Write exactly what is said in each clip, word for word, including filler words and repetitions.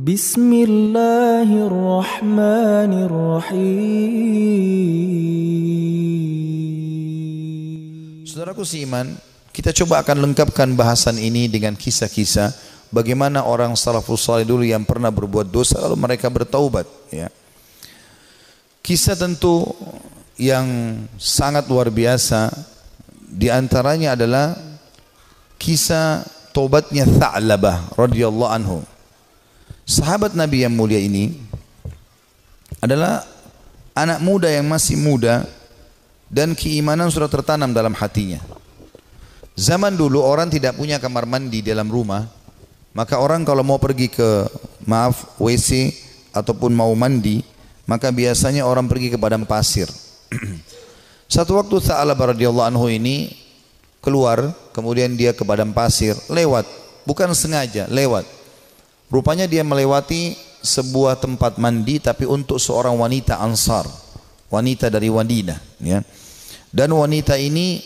Bismillahirrahmanirrahim. Saudaraku seiman, kita coba akan lengkapkan bahasan ini dengan kisah-kisah bagaimana orang salafus saleh dulu yang pernah berbuat dosa lalu mereka bertaubat. Ya. Kisah tentu yang sangat luar biasa di antaranya adalah kisah taubatnya Tha'labah radhiyallahu anhu. Sahabat Nabi yang mulia ini adalah anak muda yang masih muda dan keimanan sudah tertanam dalam hatinya. Zaman dulu orang tidak punya kamar mandi dalam rumah, maka orang kalau mau pergi ke maaf W C ataupun mau mandi, maka biasanya orang pergi ke padang pasir. Satu waktu Tha'labah radhiyallahu anhu ini keluar, kemudian dia ke padang pasir, lewat, bukan sengaja, lewat. Rupanya dia melewati sebuah tempat mandi tapi untuk seorang wanita Ansar, wanita dari Wandidah, ya. Dan wanita ini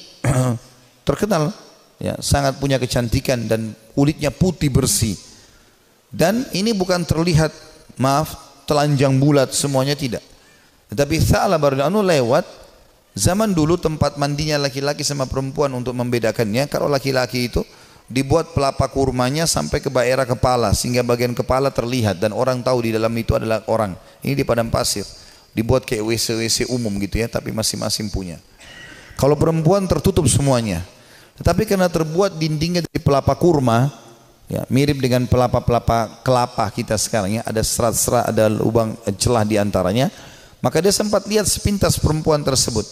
terkenal, ya, sangat punya kecantikan dan kulitnya putih bersih. Dan ini bukan terlihat, maaf, telanjang bulat semuanya tidak. Tetapi Tha'labah radhiyallahu anhu lewat. Zaman dulu tempat mandinya laki-laki sama perempuan untuk membedakannya. Kalau laki-laki itu dibuat pelapa kurmanya sampai ke daerah kepala sehingga bagian kepala terlihat dan orang tahu di dalam itu adalah orang. Ini di padang pasir dibuat kayak W C W C umum gitu ya, tapi masing-masing punya. Kalau perempuan tertutup semuanya, tetapi karena terbuat dindingnya dari pelapa kurma, ya, mirip dengan pelapa-pelapa kelapa kita sekarang ya, ada serat-serat, ada lubang celah di antaranya, maka dia sempat lihat sepintas perempuan tersebut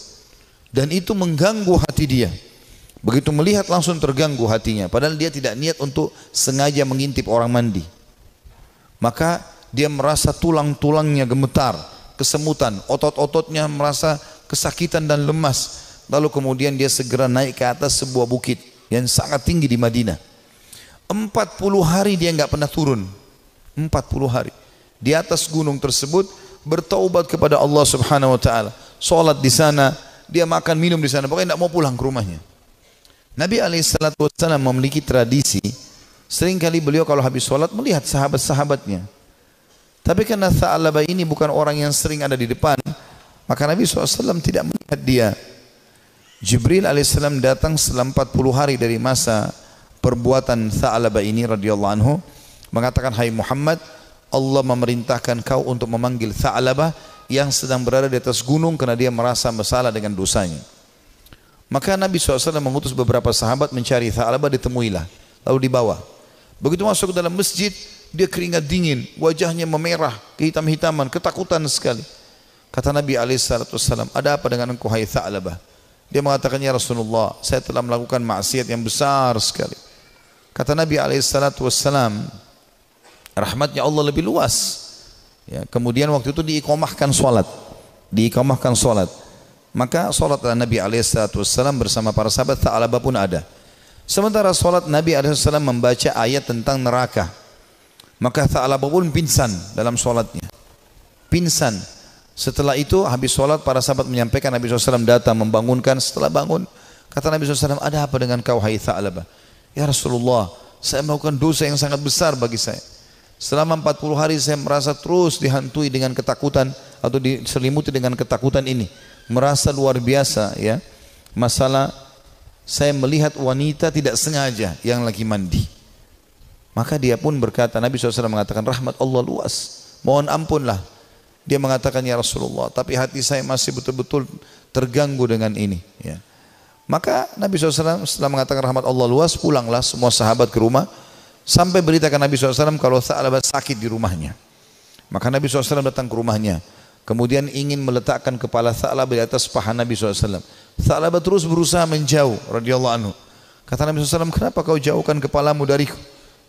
dan itu mengganggu hati dia. Begitu melihat langsung terganggu hatinya. Padahal dia tidak niat untuk sengaja mengintip orang mandi. Maka dia merasa tulang-tulangnya gemetar, kesemutan, otot-ototnya merasa kesakitan dan lemas. Lalu kemudian dia segera naik ke atas sebuah bukit yang sangat tinggi di Madinah. empat puluh hari dia nggak pernah turun. empat puluh hari. Di atas gunung tersebut bertaubat kepada Allah Subhanahu Wa Taala. Solat di sana, dia makan minum di sana. Pokoknya nggak mau pulang ke rumahnya. Nabi alaihissalatu wassalam memiliki tradisi, seringkali beliau kalau habis sholat melihat sahabat-sahabatnya. Tapi karena Tha'labah ini bukan orang yang sering ada di depan, maka Nabi shallallahu alaihi wasallam tidak melihat dia. Jibril alaihissalam datang setelah empat puluh hari dari masa perbuatan Tha'labah ini radhiyallahu anhu, mengatakan, "Hai Muhammad, Allah memerintahkan kau untuk memanggil Tha'labah yang sedang berada di atas gunung karena dia merasa bersalah dengan dosanya." Maka Nabi shallallahu alaihi wasallam mengutus beberapa sahabat mencari Tha'labah, ditemuilah. Lalu dibawa. Begitu masuk ke dalam masjid, dia keringat dingin. Wajahnya memerah, kehitam-hitaman, ketakutan sekali. Kata Nabi alaihissalam, "Ada apa dengan engkau, hai Tha'labah?" Dia mengatakan, "Ya Rasulullah, saya telah melakukan maksiat yang besar sekali." Kata Nabi alaihissalam, rahmatnya Allah lebih luas. Ya, kemudian waktu itu diikomahkan solat. Diikomahkan solat. Maka solat Nabi alaihissalam bersama para sahabat, Tha'labah pun ada. Sementara solat Nabi alaihissalam membaca ayat tentang neraka. Maka Tha'labah pun pingsan dalam solatnya. Pingsan. Setelah itu habis solat para sahabat menyampaikan, Nabi shallallahu alaihi wasallam datang membangunkan. Setelah bangun, kata Nabi shallallahu alaihi wasallam, "Ada apa dengan kau, hai Tha'labah?" "Ya Rasulullah, saya melakukan dosa yang sangat besar bagi saya. Selama empat puluh hari saya merasa terus dihantui dengan ketakutan atau diselimuti dengan ketakutan ini. Merasa luar biasa ya, masalah saya melihat wanita tidak sengaja yang lagi mandi." Maka dia pun berkata, Nabi shallallahu alaihi wasallam mengatakan, "Rahmat Allah luas, mohon ampunlah." Dia mengatakan, "Ya Rasulullah, tapi hati saya masih betul-betul terganggu dengan ini ya." Maka Nabi shallallahu alaihi wasallam setelah mengatakan rahmat Allah luas, pulanglah semua sahabat ke rumah. Sampai beritakan Nabi shallallahu alaihi wasallam kalau Tha'labah sakit di rumahnya. Maka Nabi shallallahu alaihi wasallam datang ke rumahnya, kemudian ingin meletakkan kepala Tha'labah di atas paha Nabi shallallahu alaihi wasallam. Tha'labah terus berusaha menjauh radhiyallahu anhu. Kata Nabi shallallahu alaihi wasallam, "Kenapa kau jauhkan kepalamu dariku?"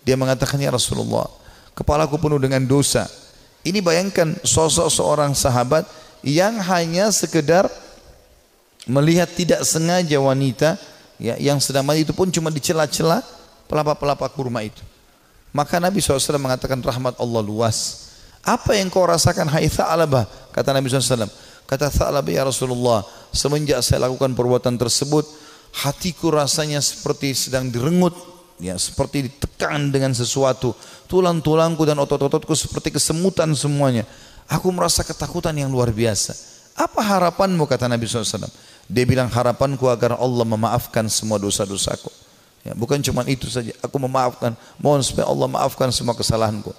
Dia mengatakan, "Ya Rasulullah, kepalaku penuh dengan dosa." Ini bayangkan sosok seorang sahabat yang hanya sekedar melihat tidak sengaja wanita ya, yang sedang mandi, itu pun cuma di celah-celah pelapa-pelapa kurma itu. Maka Nabi shallallahu alaihi wasallam mengatakan, "Rahmat Allah luas. Apa yang kau rasakan, hai Tha'labah?" Kata Nabi shallallahu alaihi wasallam. Kata Tha'labah, "Ya Rasulullah, semenjak saya lakukan perbuatan tersebut, hatiku rasanya seperti sedang direnggut ya, seperti ditekan dengan sesuatu. Tulang-tulangku dan otot-ototku seperti kesemutan semuanya. Aku merasa ketakutan yang luar biasa. Apa harapanmu, kata Nabi shallallahu alaihi wasallam. Dia bilang, harapanku agar Allah memaafkan semua dosa-dosaku. Ya, bukan cuma itu saja. Aku memaafkan, mohon supaya Allah maafkan semua kesalahanku.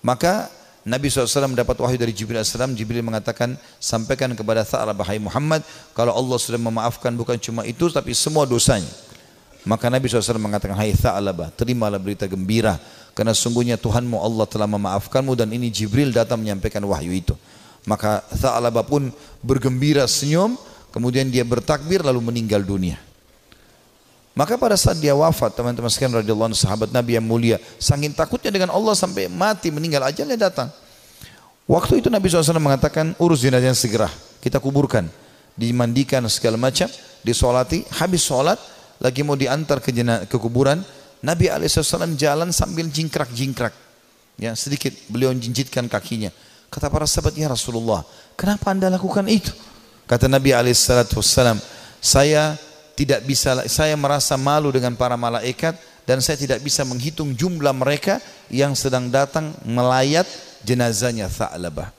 Maka Nabi shallallahu alaihi wasallam mendapat wahyu dari Jibril alaihissalam. Jibril mengatakan, sampaikan kepada Tha'labah, hai Muhammad, kalau Allah sudah memaafkan bukan cuma itu, tapi semua dosanya. Maka Nabi shallallahu alaihi wasallam mengatakan, hai Tha'labah, terimalah berita gembira, karena sungguhnya Tuhanmu Allah telah memaafkanmu, dan ini Jibril datang menyampaikan wahyu itu. Maka Tha'labah pun bergembira senyum, kemudian dia bertakbir lalu meninggal dunia. Maka pada saat dia wafat, teman-teman sekalian radhiyallahu anhu, sahabat Nabi yang mulia, saking takutnya dengan Allah sampai mati, meninggal, ajalnya datang. Waktu itu Nabi shallallahu alaihi wasallam mengatakan, urus jenazahnya segera, kita kuburkan, dimandikan segala macam, disolati, habis solat, lagi mau diantar ke, ke kuburan, Nabi shallallahu alaihi wasallam jalan sambil jingkrak-jingkrak, ya, sedikit beliau jinjitkan kakinya. Kata para sahabat, ya Rasulullah, kenapa anda lakukan itu? Kata Nabi shallallahu alaihi wasallam, saya tidak bisa, saya merasa malu dengan para malaikat, dan saya tidak bisa menghitung jumlah mereka yang sedang datang melayat jenazahnya Tha'labah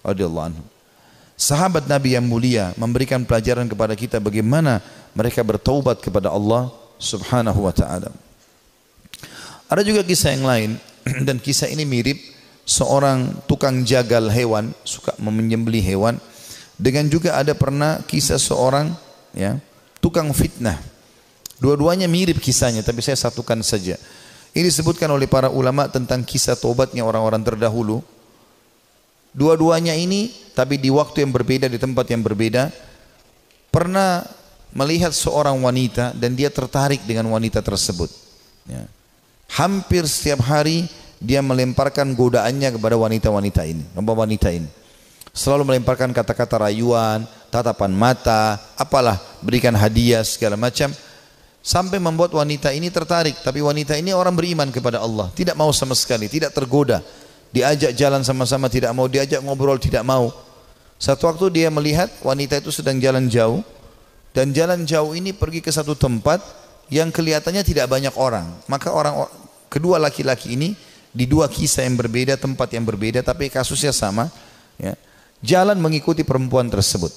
radhiyallahu anhu. Sahabat Nabi yang mulia memberikan pelajaran kepada kita bagaimana mereka bertaubat kepada Allah subhanahu wa ta'ala. Ada juga kisah yang lain, dan kisah ini mirip. Seorang tukang jagal hewan, suka menyembelih hewan. Dengan juga ada pernah kisah seorang, ya, tukang fitnah. Dua-duanya mirip kisahnya, tapi saya satukan saja. Ini disebutkan oleh para ulama tentang kisah taubatnya orang-orang terdahulu. Dua-duanya ini, tapi di waktu yang berbeda, di tempat yang berbeda. Pernah melihat seorang wanita dan dia tertarik dengan wanita tersebut, ya. Hampir setiap hari dia melemparkan godaannya kepada wanita-wanita ini, wanita ini. Selalu melemparkan kata-kata rayuan, tatapan mata, apalah, berikan hadiah segala macam, sampai membuat wanita ini tertarik. Tapi wanita ini orang beriman kepada Allah, tidak mau sama sekali, tidak tergoda. Diajak jalan sama-sama tidak mau, diajak ngobrol tidak mau. Satu waktu dia melihat wanita itu sedang jalan jauh, dan jalan jauh ini pergi ke satu tempat yang kelihatannya tidak banyak orang. Maka orang kedua laki-laki ini, di dua kisah yang berbeda, tempat yang berbeda, tapi kasusnya sama, ya, jalan mengikuti perempuan tersebut.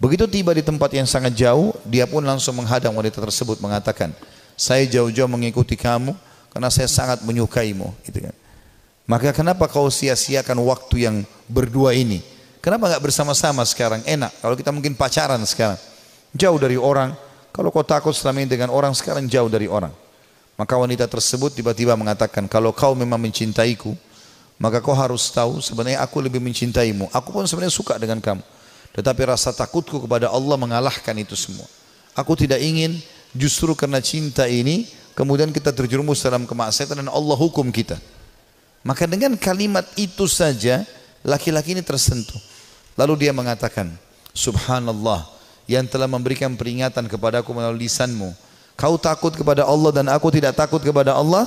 Begitu tiba di tempat yang sangat jauh, dia pun langsung menghadang wanita tersebut, mengatakan, saya jauh-jauh mengikuti kamu karena saya sangat menyukaimu, gitu kan. Maka kenapa kau sia-siakan waktu yang berdua ini? Kenapa nggak bersama-sama sekarang? Enak kalau kita mungkin pacaran sekarang, jauh dari orang. Kalau kau takut selama ini dengan orang, sekarang jauh dari orang. Maka wanita tersebut tiba-tiba mengatakan, kalau kau memang mencintaiku, maka kau harus tahu sebenarnya aku lebih mencintaimu. Aku pun sebenarnya suka dengan kamu, tetapi rasa takutku kepada Allah mengalahkan itu semua. Aku tidak ingin justru karena cinta ini kemudian kita terjerumus dalam kemaksiatan dan Allah hukum kita. Maka dengan kalimat itu saja laki-laki ini tersentuh. Lalu dia mengatakan, subhanallah, yang telah memberikan peringatan kepadaku melalui lisanmu. Kau takut kepada Allah dan aku tidak takut kepada Allah.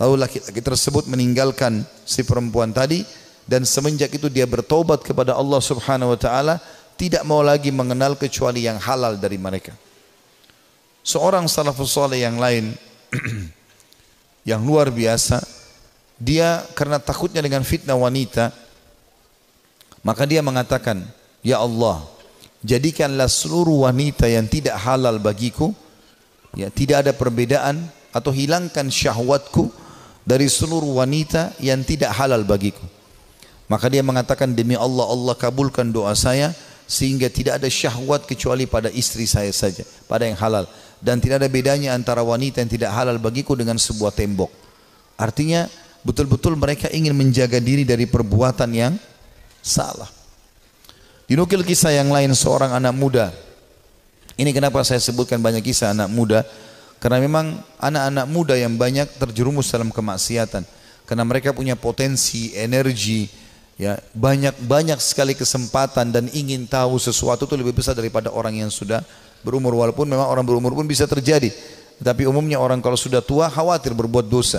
Lalu laki-laki tersebut meninggalkan si perempuan tadi, dan semenjak itu dia bertobat kepada Allah subhanahu wa ta'ala, tidak mau lagi mengenal kecuali yang halal dari mereka. Seorang salafus saleh yang lain yang luar biasa, dia karena takutnya dengan fitnah wanita, maka dia mengatakan, ya Allah, jadikanlah seluruh wanita yang tidak halal bagiku, ya, tidak ada perbedaan, atau hilangkan syahwatku dari seluruh wanita yang tidak halal bagiku. Maka dia mengatakan, demi Allah, Allah kabulkan doa saya sehingga tidak ada syahwat kecuali pada istri saya saja, pada yang halal, dan tidak ada bedanya antara wanita yang tidak halal bagiku dengan sebuah tembok. Artinya betul-betul mereka ingin menjaga diri dari perbuatan yang salah. Dinukil kisah yang lain seorang anak muda. Ini kenapa saya sebutkan banyak kisah anak muda, karena memang anak-anak muda yang banyak terjerumus dalam kemaksiatan, karena mereka punya potensi, energi, ya, banyak-banyak sekali kesempatan, dan ingin tahu sesuatu itu lebih besar daripada orang yang sudah berumur. Walaupun memang orang berumur pun bisa terjadi, tapi umumnya orang kalau sudah tua khawatir berbuat dosa.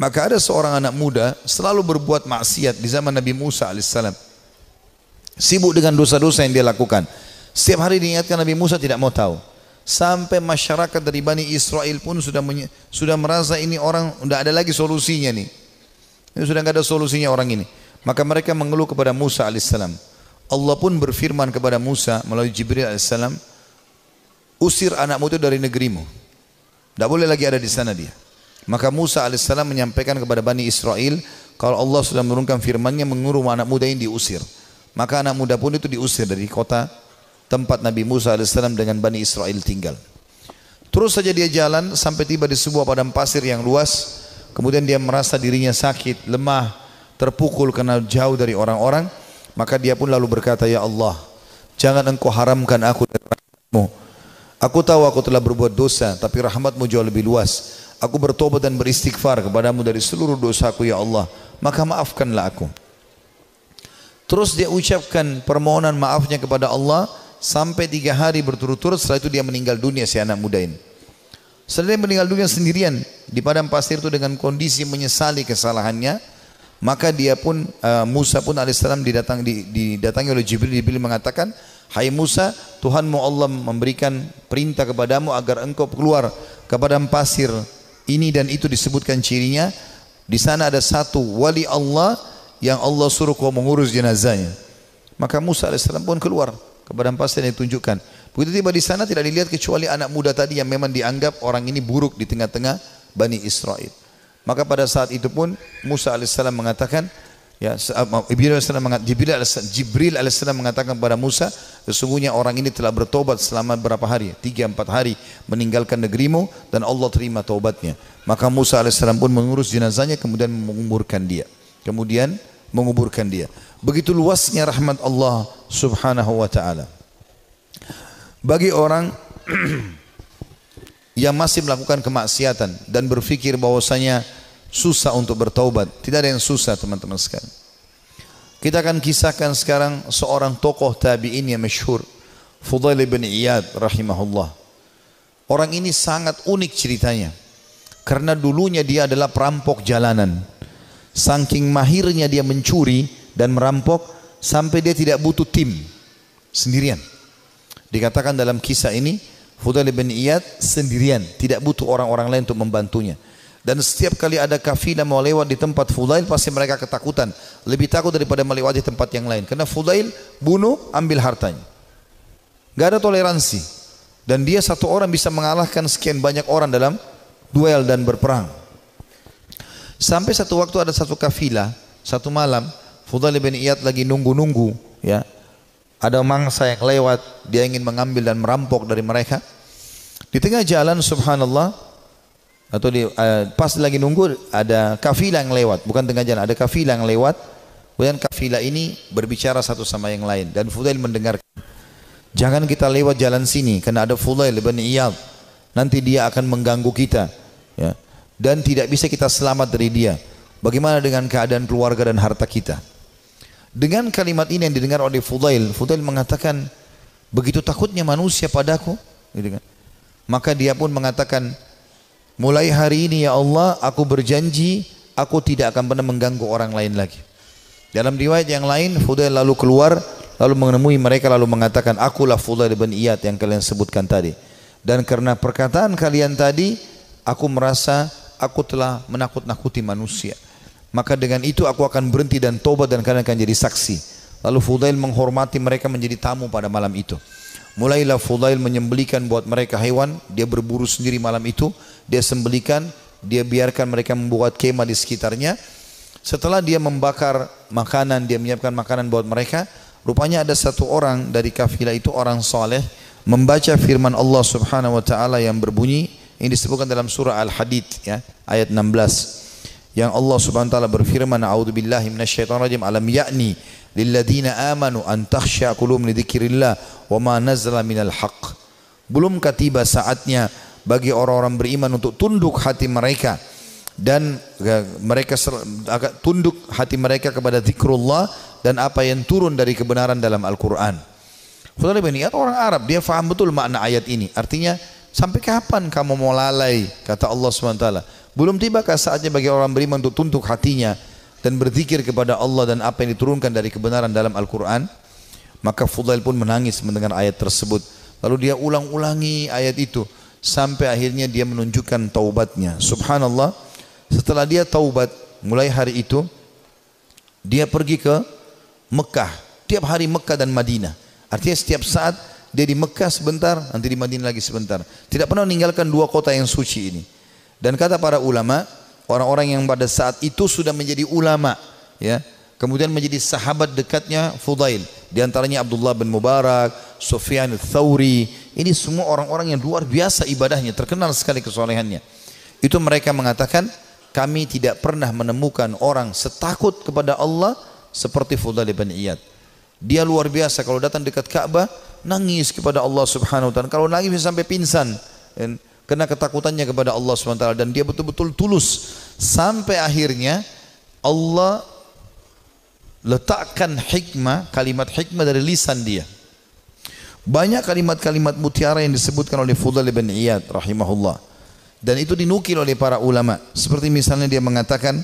Maka ada seorang anak muda selalu berbuat maksiat di zaman Nabi Musa alaihissalam. Sibuk dengan dosa-dosa yang dia lakukan. Setiap hari diingatkan Nabi Musa tidak mau tahu. sampai masyarakat dari Bani Israel pun sudah sudah merasa ini orang tidak ada lagi solusinya nih. Ini sudah tidak ada solusinya orang ini. Maka mereka mengeluh kepada Musa alaihissalam. Allah pun berfirman kepada Musa melalui Jibril alaihissalam, usir anakmu itu dari negerimu. Tidak boleh lagi ada di sana dia. Maka Musa alaihissalam menyampaikan kepada Bani Israel, kalau Allah sudah menurunkan firman-Nya menguruh anak muda ini diusir. Maka anak muda pun itu diusir dari kota tempat Nabi Musa alaihissalam dengan Bani Israel tinggal. Terus saja dia jalan sampai tiba di sebuah padang pasir yang luas. Kemudian dia merasa dirinya sakit, lemah, terpukul karena jauh dari orang-orang. Maka dia pun lalu berkata, ya Allah, jangan engkau haramkan aku dari rahmat-Mu. Aku tahu aku telah berbuat dosa, tapi rahmat-Mu jauh lebih luas. Aku bertobat dan beristighfar kepadamu dari seluruh dosaku ya Allah. Maka maafkanlah aku. Terus dia ucapkan permohonan maafnya kepada Allah sampai tiga hari berturut-turut. Setelah itu dia meninggal dunia si anak muda ini. Setelah dia meninggal dunia sendirian di padang pasir itu dengan kondisi menyesali kesalahannya, maka dia pun uh, Musa pun alaihissalam didatang, didatangi oleh Jibril. Jibril mengatakan, hai Musa, Tuhanmu Allah memberikan perintah kepadamu agar engkau keluar ke padang pasir ini dan itu, disebutkan cirinya. Di sana ada satu wali Allah yang Allah suruh kau mengurus jenazahnya. Maka Musa alaihissalam pun keluar ke padang pasir yang ditunjukkan. Begitu tiba di sana tidak dilihat kecuali anak muda tadi yang memang dianggap orang ini buruk di tengah-tengah Bani Israel. Maka pada saat itu pun Musa alaihissalam mengatakan, ya, Jibril alaihissalam mengatakan kepada Musa, sesungguhnya orang ini telah bertobat selama berapa hari, tiga empat hari, meninggalkan negerimu dan Allah terima taubatnya. Maka Musa alaihissalam pun mengurus jenazahnya kemudian menguburkan dia. Kemudian menguburkan dia. Begitu luasnya rahmat Allah subhanahu wa ta'ala. Bagi orang yang masih melakukan kemaksiatan dan berpikir bahwasanya susah untuk bertaubat, tidak ada yang susah teman-teman sekalian. Kita akan kisahkan sekarang seorang tokoh tabi'in yang masyhur, Fudhail bin Iyadh rahimahullah. Orang ini sangat unik ceritanya, karena dulunya dia adalah perampok jalanan. Saking mahirnya dia mencuri dan merampok sampai dia tidak butuh tim, sendirian. Dikatakan dalam kisah ini Fudhail bin Iyadh sendirian, tidak butuh orang-orang lain untuk membantunya. Dan setiap kali ada kafilah mau lewat di tempat Fudhail pasti mereka ketakutan, lebih takut daripada melewati tempat yang lain, karena Fudhail bunuh, ambil hartanya. Gak ada toleransi. Dan dia satu orang bisa mengalahkan sekian banyak orang dalam duel dan berperang. Sampai satu waktu ada satu kafilah, satu malam Fudhail bin Iyadh lagi nunggu-nunggu, ya, ada mangsa yang lewat, dia ingin mengambil dan merampok dari mereka. Di tengah jalan, subhanallah, atau di, uh, pas lagi nunggu ada kafilah yang lewat, bukan tengah jalan, ada kafilah yang lewat. Kemudian kafilah ini berbicara satu sama yang lain dan Fudhail mendengarkan. Jangan kita lewat jalan sini karena ada Fudhail bin Iyadh. Nanti dia akan mengganggu kita, ya. Dan tidak bisa kita selamat dari dia. Bagaimana dengan keadaan keluarga dan harta kita? Dengan kalimat ini yang didengar oleh Fudhail, Fudhail mengatakan, begitu takutnya manusia padaku. Maka dia pun mengatakan, mulai hari ini ya Allah, aku berjanji aku tidak akan pernah mengganggu orang lain lagi. Dalam riwayat yang lain, Fudhail lalu keluar, lalu menemui mereka, lalu mengatakan, akulah Fudhail bin Iyadh yang kalian sebutkan tadi. Dan karena perkataan kalian tadi, aku merasa aku telah menakut-nakuti manusia. Maka dengan itu aku akan berhenti dan tobat dan kalian akan jadi saksi. Lalu Fudhail menghormati mereka menjadi tamu pada malam itu. Mulailah Fudhail menyembelihkan buat mereka hewan. Dia berburu sendiri malam itu. Dia sembelikan, dia biarkan mereka membuat kemah di sekitarnya. Setelah dia membakar makanan, dia menyiapkan makanan buat mereka. Rupanya ada satu orang dari kafilah itu, orang soleh, membaca firman Allah subhanahu wa ta'ala yang berbunyi, ini disebutkan dalam surah Al-Hadid, ya, ayat enam belas, yang Allah subhanahu wa ta'ala berfirman, a'udzubillahi minasyaitonirrajim, alam ya'ni lilladina amanu an takhsya qulubum li dzikrillah wa ma nazala minal haqq. Belumkah tiba saatnya bagi orang-orang beriman untuk tunduk hati mereka dan mereka agak tunduk hati mereka kepada zikrullah dan apa yang turun dari kebenaran dalam Al-Qur'an. Fudhail bin Iyadh orang Arab, dia faham betul makna ayat ini. Artinya, sampai kapan kamu mau lalai, kata Allah subhanahu wa taala. Belum tibakah saatnya bagi orang beriman untuk tunduk hatinya dan berzikir kepada Allah dan apa yang diturunkan dari kebenaran dalam Al-Quran? Maka Fudhail pun menangis mendengar ayat tersebut. Lalu dia ulang-ulangi ayat itu sampai akhirnya dia menunjukkan taubatnya. Subhanallah, setelah dia taubat mulai hari itu dia pergi ke Mekah. Tiap hari Mekah dan Madinah. Artinya setiap saat dia di Mekah sebentar, nanti di Madinah lagi sebentar. Tidak pernah meninggalkan dua kota yang suci ini. Dan kata para ulama, orang-orang yang pada saat itu sudah menjadi ulama, ya, kemudian menjadi sahabat dekatnya Fudhail, di antaranya Abdullah bin Mubarak, Sufyan ats-Tsauri, ini semua orang-orang yang luar biasa ibadahnya, terkenal sekali kesolehannya. Itu mereka mengatakan, kami tidak pernah menemukan orang setakut kepada Allah seperti Fudhail bin Iyadh. Dia luar biasa kalau datang dekat Ka'bah nangis kepada Allah Subhanahu wa taala. Kalau nangis bisa sampai pingsan. Kena ketakutannya kepada Allah subhanahu wa taala dan dia betul-betul tulus sampai akhirnya Allah letakkan hikmah, kalimat hikmah dari lisan dia. Banyak kalimat-kalimat mutiara yang disebutkan oleh Fudhail bin Iyadh rahimahullah dan itu dinukil oleh para ulama. Seperti misalnya dia mengatakan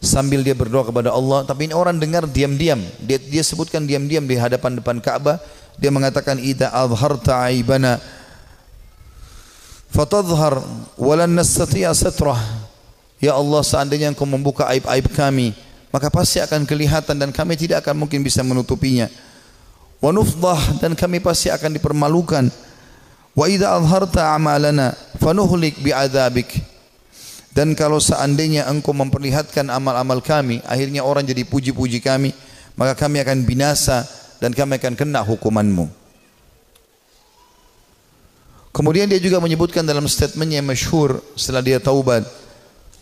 sambil dia berdoa kepada Allah, tapi ini orang dengar diam-diam. Dia, dia sebutkan diam-diam di hadapan depan Ka'bah. Dia mengatakan idza azharta aibana fatadhhar walan nastati'a satrah. Ya Allah, seandainya engkau membuka aib-aib kami, maka pasti akan kelihatan dan kami tidak akan mungkin bisa menutupinya. Wa nufdhah, dan kami pasti akan dipermalukan. Wa idza azharta amalana fanuhlik bi'adzabik. Dan kalau seandainya engkau memperlihatkan amal-amal kami, akhirnya orang jadi puji-puji kami, maka kami akan binasa dan kami akan kena hukumanmu. Kemudian dia juga menyebutkan dalam statementnya yang masyhur setelah dia taubat,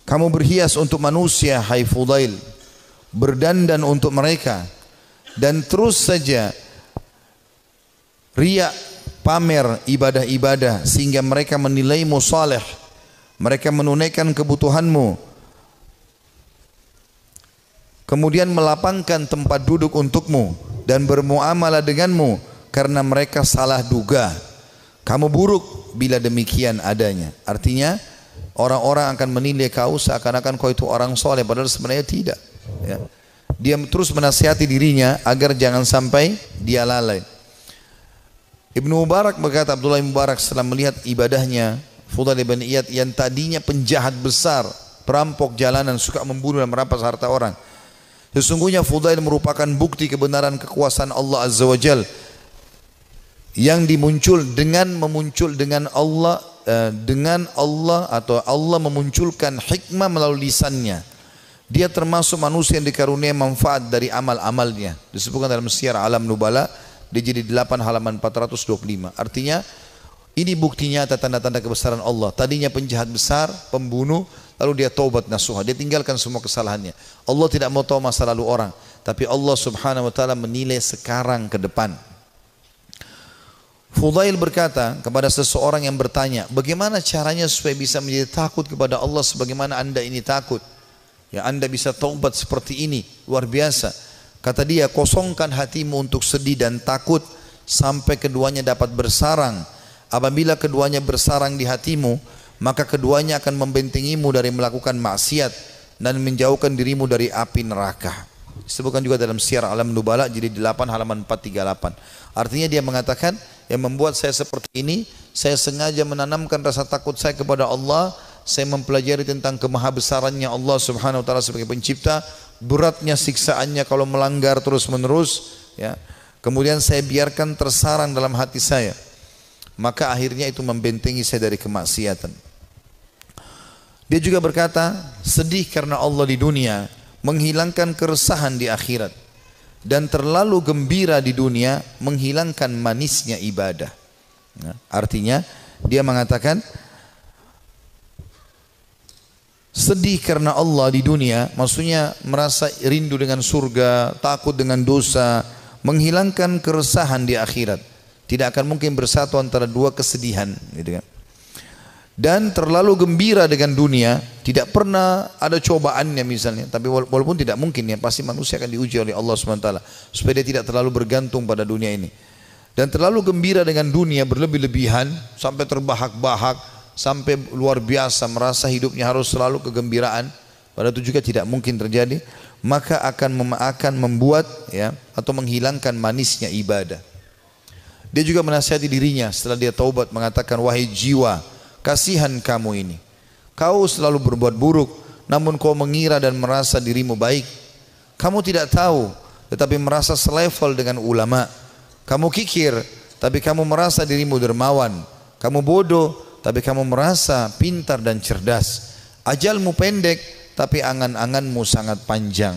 kamu berhias untuk manusia, hai Fudhail, berdandan untuk mereka, dan terus saja riak pamer ibadah-ibadah sehingga mereka menilaimu saleh, mereka menunaikan kebutuhanmu, kemudian melapangkan tempat duduk untukmu dan bermuamalah denganmu karena mereka salah duga. Kamu buruk bila demikian adanya. Artinya orang-orang akan menilai kau seakan-akan kau itu orang soleh, padahal sebenarnya tidak. Ya. Dia terus menasihati dirinya agar jangan sampai dia lalai. Ibnu Mubarak berkata, Abdullah bin Mubarak setelah melihat ibadahnya Fudhail bin Iyadh yang tadinya penjahat besar, perampok jalanan, suka membunuh dan merampas harta orang. Sesungguhnya Fudhail merupakan bukti kebenaran kekuasaan Allah Azza wa Jalla yang dimuncul dengan memuncul dengan Allah dengan Allah atau Allah memunculkan hikmah melalui lisannya. Dia termasuk manusia yang dikaruniai manfaat dari amal-amalnya. Disebutkan dalam Syiar Alam Nubala di jilid delapan halaman empat ratus dua puluh lima. Artinya ini bukti nyata tanda-tanda kebesaran Allah. Tadinya penjahat besar, pembunuh, lalu dia taubat nasuha, dia tinggalkan semua kesalahannya. Allah tidak mau tahu masa lalu orang, tapi Allah Subhanahu wa taala menilai sekarang ke depan. Fudhail berkata kepada seseorang yang bertanya, bagaimana caranya supaya bisa menjadi takut kepada Allah sebagaimana anda ini takut? Ya, anda bisa taubat seperti ini, luar biasa. Kata dia, kosongkan hatimu untuk sedih dan takut sampai keduanya dapat bersarang. Apabila keduanya bersarang di hatimu, maka keduanya akan membentengimu dari melakukan maksiat dan menjauhkan dirimu dari api neraka. Disebutkan juga dalam Syiar Alam Nubala jilid delapan halaman empat tiga delapan. Artinya dia mengatakan, yang membuat saya seperti ini, saya sengaja menanamkan rasa takut saya kepada Allah. Saya mempelajari tentang kemahabesarannya Allah Subhanahu wa taala sebagai pencipta, beratnya siksaannya kalau melanggar terus-menerus, ya. Kemudian saya biarkan tersarang dalam hati saya. Maka akhirnya itu membentengi saya dari kemaksiatan. Dia juga berkata, sedih karena Allah di dunia menghilangkan keresahan di akhirat, dan terlalu gembira di dunia menghilangkan manisnya ibadah. Nah, artinya dia mengatakan sedih karena Allah di dunia, maksudnya merasa rindu dengan surga, takut dengan dosa, menghilangkan keresahan di akhirat. Tidak akan mungkin bersatu antara dua kesedihan, gitu kan. Dan terlalu gembira dengan dunia, tidak pernah ada cobaannya misalnya, tapi walaupun tidak mungkin ya, pasti manusia akan diuji oleh Allah subhanahu wa taala supaya dia tidak terlalu bergantung pada dunia ini. Dan terlalu gembira dengan dunia berlebih-lebihan, sampai terbahak-bahak, sampai luar biasa merasa hidupnya harus selalu kegembiraan, pada itu juga tidak mungkin terjadi, maka akan mem akan membuat ya atau menghilangkan manisnya ibadah. Dia juga menasihati dirinya setelah dia taubat, mengatakan, wahai jiwa, kasihan kamu ini. Kau selalu berbuat buruk, namun kau mengira dan merasa dirimu baik. Kamu tidak tahu, tetapi merasa selevel dengan ulama. Kamu kikir, tapi kamu merasa dirimu dermawan. Kamu bodoh, tapi kamu merasa pintar dan cerdas. Ajalmu pendek, tapi angan-anganmu sangat panjang.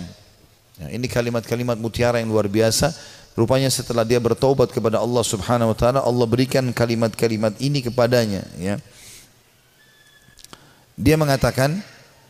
Nah, ini kalimat-kalimat mutiara yang luar biasa. Rupanya setelah dia bertobat kepada Allah Subhanahu Wa Taala, Allah berikan kalimat-kalimat ini kepadanya. Ya. Dia mengatakan,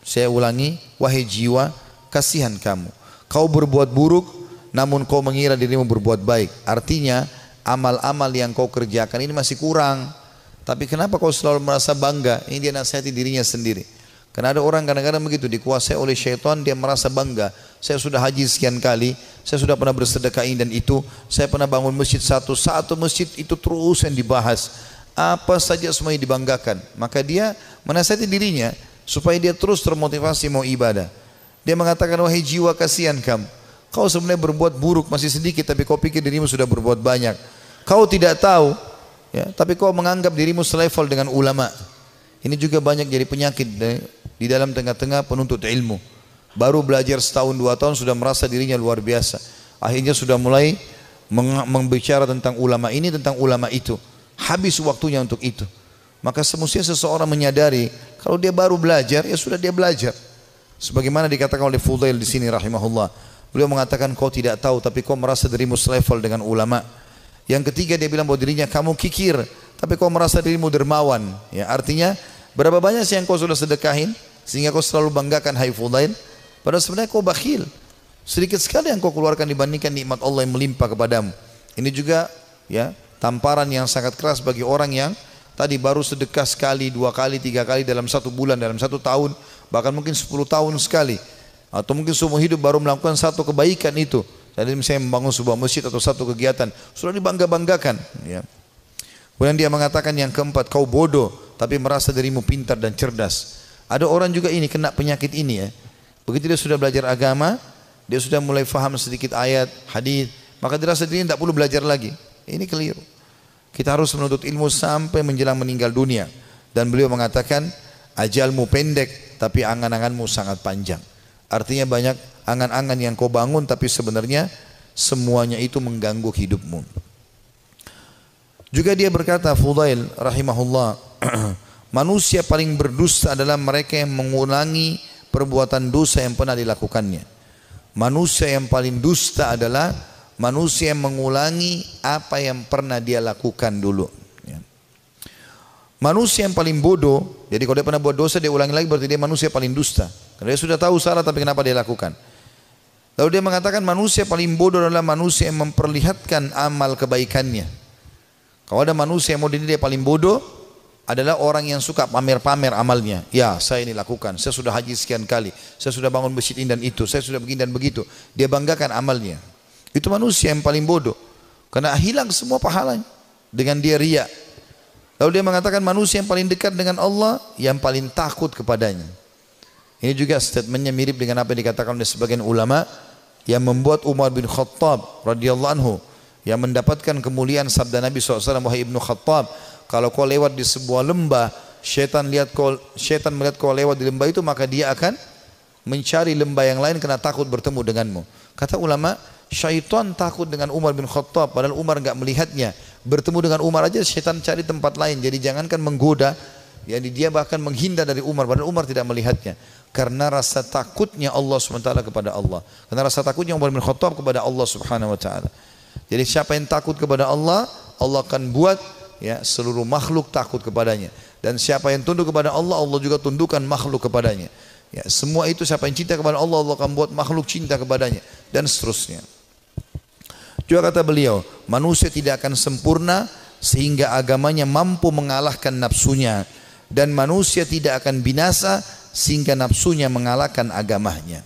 saya ulangi, wahai jiwa, kasihan kamu. Kau berbuat buruk, namun kau mengira dirimu berbuat baik. Artinya, amal-amal yang kau kerjakan ini masih kurang. Tapi kenapa kau selalu merasa bangga? Ini dia nasihati dirinya sendiri. Karena ada orang kadang-kadang begitu, dikuasai oleh syaitan, dia merasa bangga. Saya sudah haji sekian kali, saya sudah pernah bersedekah ini dan itu, saya pernah bangun masjid satu, satu masjid itu terus yang dibahas. Apa saja semuanya dibanggakan. Maka dia menasihati dirinya supaya dia terus termotivasi mau ibadah. Dia mengatakan, wahai jiwa, kasihan kamu. Kau sebenarnya berbuat buruk masih sedikit, tapi kau pikir dirimu sudah berbuat banyak. Kau tidak tahu, ya, tapi kau menganggap dirimu selevel dengan ulama. Ini juga banyak jadi penyakit di dalam tengah-tengah penuntut ilmu. Baru belajar setahun dua tahun sudah merasa dirinya luar biasa. Akhirnya sudah mulai membicara tentang ulama ini, tentang ulama itu. Habis waktunya untuk itu. Maka semestinya seseorang menyadari kalau dia baru belajar, ya sudah dia belajar. Sebagaimana dikatakan oleh Fudhail di sini rahimahullah. Beliau mengatakan kau tidak tahu tapi kau merasa dirimu selevel dengan ulama. Yang ketiga dia bilang bahwa dirinya kamu kikir. Tapi kau merasa dirimu dermawan, ya, artinya berapa banyak sih yang kau sudah sedekahin sehingga kau selalu banggakan hai Fudhail, padahal sebenarnya kau bakhil. Sedikit sekali yang kau keluarkan dibandingkan nikmat Allah yang melimpah kepadamu. Ini juga, ya, tamparan yang sangat keras bagi orang yang tadi baru sedekah sekali, dua kali, tiga kali dalam satu bulan, dalam satu tahun, bahkan mungkin sepuluh tahun sekali, atau mungkin seumur hidup baru melakukan satu kebaikan itu. Jadi misalnya membangun sebuah masjid atau satu kegiatan sudah dibangga-banggakan, ya. Kemudian dia mengatakan yang keempat, kau bodoh tapi merasa dirimu pintar dan cerdas. Ada orang juga ini kena penyakit ini, ya. Begitu dia sudah belajar agama, dia sudah mulai faham sedikit ayat, hadis, maka dia rasa dirinya tidak perlu belajar lagi. Ini keliru. Kita harus menuntut ilmu sampai menjelang meninggal dunia. Dan beliau mengatakan, ajalmu pendek tapi angan-anganmu sangat panjang. Artinya banyak angan-angan yang kau bangun tapi sebenarnya semuanya itu mengganggu hidupmu. Juga dia berkata Fudhail rahimahullah, manusia paling berdusta adalah mereka yang mengulangi perbuatan dosa yang pernah dilakukannya. Manusia yang paling dusta adalah manusia yang mengulangi apa yang pernah dia lakukan dulu. Manusia yang paling bodoh, jadi kalau dia pernah buat dosa dia ulangi lagi berarti dia manusia paling dusta. Karena dia sudah tahu salah tapi kenapa dia lakukan. Lalu dia mengatakan manusia paling bodoh adalah manusia yang memperlihatkan amal kebaikannya. Kalau ada manusia yang mau diri dia paling bodoh adalah orang yang suka pamer-pamer amalnya. Ya, saya ini lakukan, saya sudah haji sekian kali, saya sudah bangun masjid ini dan itu, saya sudah begini dan begitu. Dia banggakan amalnya. Itu manusia yang paling bodoh. Karena hilang semua pahalanya dengan dia riya. Lalu dia mengatakan manusia yang paling dekat dengan Allah yang paling takut kepadanya. Ini juga statementnya mirip dengan apa yang dikatakan oleh sebagian ulama yang membuat Umar bin Khattab radhiyallahu anhu yang mendapatkan kemuliaan sabda Nabi shallallahu alaihi wasallam, wahai Ibnu Khattab, kalau kau lewat di sebuah lembah, syaitan lihat kau, syaitan melihat kau lewat di lembah itu, maka dia akan mencari lembah yang lain karena takut bertemu denganmu. Kata ulama, syaitan takut dengan Umar bin Khattab, padahal Umar enggak melihatnya. Bertemu dengan Umar aja syaitan cari tempat lain. Jadi jangankan menggoda, jadi dia bahkan menghindar dari Umar, padahal Umar tidak melihatnya. Karena rasa takutnya Allah subhanahu wa taala kepada Allah. Karena rasa takutnya Umar bin Khattab kepada Allah subhanahu wa taala. Jadi siapa yang takut kepada Allah, Allah akan buat, ya, seluruh makhluk takut kepadanya. Dan siapa yang tunduk kepada Allah, Allah juga tundukkan makhluk kepadanya. Ya, semua itu siapa yang cinta kepada Allah, Allah akan buat makhluk cinta kepadanya. Dan seterusnya. Juga kata beliau, manusia tidak akan sempurna sehingga agamanya mampu mengalahkan nafsunya. Dan manusia tidak akan binasa sehingga nafsunya mengalahkan agamanya.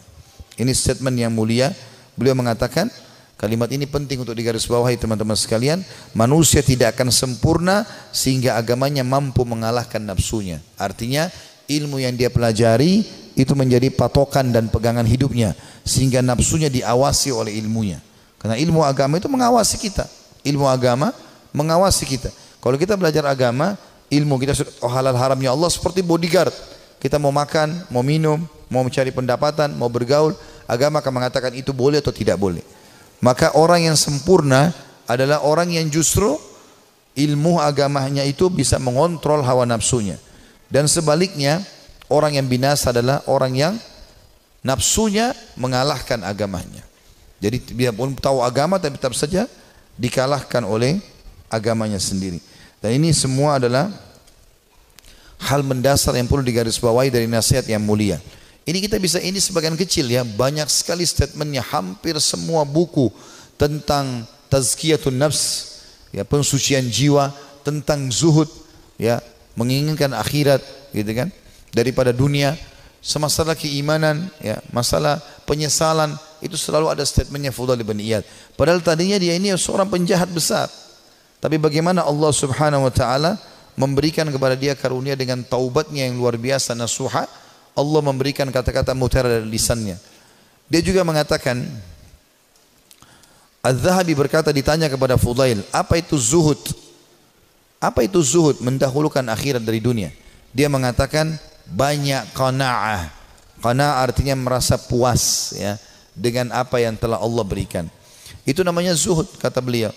Ini statement yang mulia. Beliau mengatakan, kalimat ini penting untuk digarisbawahi teman-teman sekalian. Manusia tidak akan sempurna sehingga agamanya mampu mengalahkan nafsunya. Artinya ilmu yang dia pelajari itu menjadi patokan dan pegangan hidupnya. Sehingga nafsunya diawasi oleh ilmunya. Karena ilmu agama itu mengawasi kita. Ilmu agama mengawasi kita. Kalau kita belajar agama, ilmu kita sudah oh halal haramnya Allah seperti bodyguard. Kita mau makan, mau minum, mau mencari pendapatan, mau bergaul, agama akan mengatakan itu boleh atau tidak boleh. Maka orang yang sempurna adalah orang yang justru ilmu agamanya itu bisa mengontrol hawa nafsunya. Dan sebaliknya, orang yang binasa adalah orang yang nafsunya mengalahkan agamanya. Jadi dia pun tahu agama tapi tetap saja dikalahkan oleh agamanya sendiri. Dan ini semua adalah hal mendasar yang perlu digarisbawahi dari nasihat yang mulia. Ini kita bisa, ini sebagian kecil ya, banyak sekali statementnya, hampir semua buku tentang tazkiyatun nafs, ya, pensucian jiwa, tentang zuhud, ya, menginginkan akhirat, gitu kan, daripada dunia, masalah keimanan, ya, masalah penyesalan, itu selalu ada statementnya Fudhail bin Iyadh. Padahal tadinya dia ini seorang penjahat besar, tapi bagaimana Allah Subhanahu Wa Taala memberikan kepada dia karunia dengan taubatnya yang luar biasa, nasuha. Allah memberikan kata-kata mutiara dari lisannya. Dia juga mengatakan, Az-Zahabi berkata, ditanya kepada Fudhail, apa itu zuhud? Apa itu zuhud? Mendahulukan akhirat dari dunia. Dia mengatakan banyak qanaah. Qanaah artinya merasa puas ya dengan apa yang telah Allah berikan. Itu namanya zuhud, kata beliau.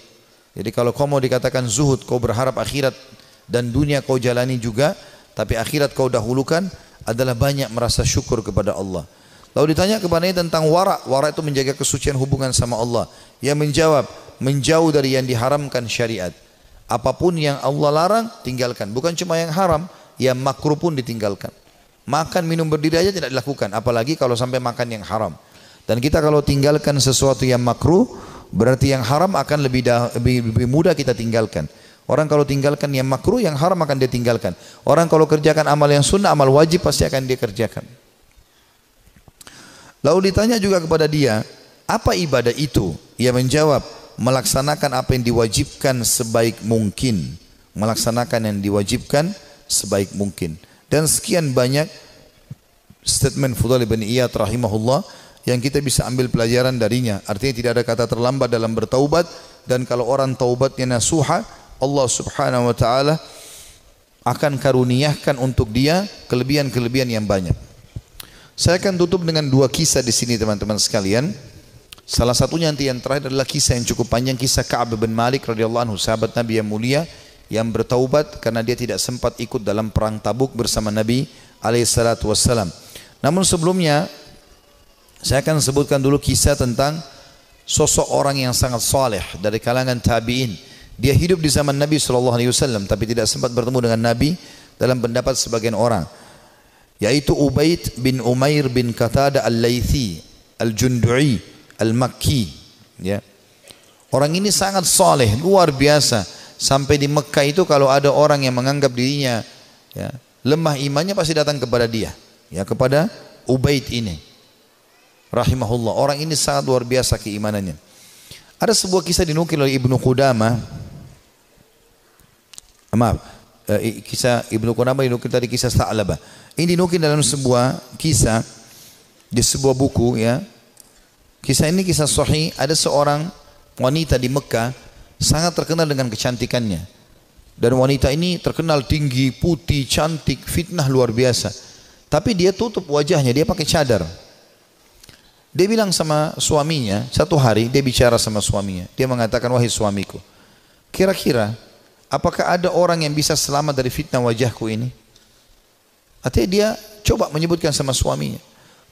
Jadi kalau kau mau dikatakan zuhud, kau berharap akhirat dan dunia kau jalani juga, tapi akhirat kau dahulukan, adalah banyak merasa syukur kepada Allah. Lalu ditanya kepadanya tentang wara. Wara itu menjaga kesucian hubungan sama Allah. Ia menjawab, menjauh dari yang diharamkan syariat. Apapun yang Allah larang, tinggalkan. Bukan cuma yang haram, yang makruh pun ditinggalkan. Makan, minum, berdiri aja tidak dilakukan. Apalagi kalau sampai makan yang haram. Dan kita kalau tinggalkan sesuatu yang makruh, berarti yang haram akan lebih, dah, lebih, lebih mudah kita tinggalkan. Orang kalau tinggalkan yang makruh, yang haram akan dia tinggalkan. Orang kalau kerjakan amal yang sunnah, amal wajib pasti akan dia kerjakan. Lalu ditanya juga kepada dia, apa ibadah itu? Ia menjawab, melaksanakan apa yang diwajibkan sebaik mungkin. Melaksanakan yang diwajibkan sebaik mungkin. Dan sekian banyak statement Fudhail bin Iyadh rahimahullah yang kita bisa ambil pelajaran darinya. Artinya tidak ada kata terlambat dalam bertaubat. Dan kalau orang taubatnya nasuha, Allah Subhanahu Wa Ta'ala akan karuniakan untuk dia kelebihan-kelebihan yang banyak. Saya akan tutup dengan dua kisah di sini teman-teman sekalian. Salah satunya nanti yang terakhir adalah kisah yang cukup panjang, kisah Ka'ab bin Malik radhiyallahu anhu, sahabat Nabi yang mulia yang bertaubat karena dia tidak sempat ikut dalam perang Tabuk bersama Nabi alaihissalatu wassalam. Namun sebelumnya saya akan sebutkan dulu kisah tentang sosok orang yang sangat saleh dari kalangan tabi'in. Dia hidup di zaman Nabi shallallahu alaihi wasallam tapi tidak sempat bertemu dengan Nabi dalam pendapat sebagian orang, yaitu Ubaid bin Umair bin Qatada al-Laythi al-Jundui al-Makki. Ya. Orang ini sangat soleh, luar biasa. Sampai di Mekah itu kalau ada orang yang menganggap dirinya ya, lemah imannya pasti datang kepada dia, ya, kepada Ubaid ini. Rahimahullah, orang ini sangat luar biasa keimanannya. Ada sebuah kisah dinukil oleh Ibnu Qudamah. Maaf, kisah Ibnu Qudamah dinukil tadi kisah Tha'labah. Ini dinukil dalam sebuah kisah di sebuah buku ya. Kisah ini kisah sahih, ada seorang wanita di Mekah sangat terkenal dengan kecantikannya. Dan wanita ini terkenal tinggi, putih, cantik, fitnah luar biasa. Tapi dia tutup wajahnya, dia pakai cadar. Dia bilang sama suaminya, satu hari dia bicara sama suaminya. Dia mengatakan, wahai suamiku, kira-kira apakah ada orang yang bisa selamat dari fitnah wajahku ini? Artinya dia coba menyebutkan sama suaminya.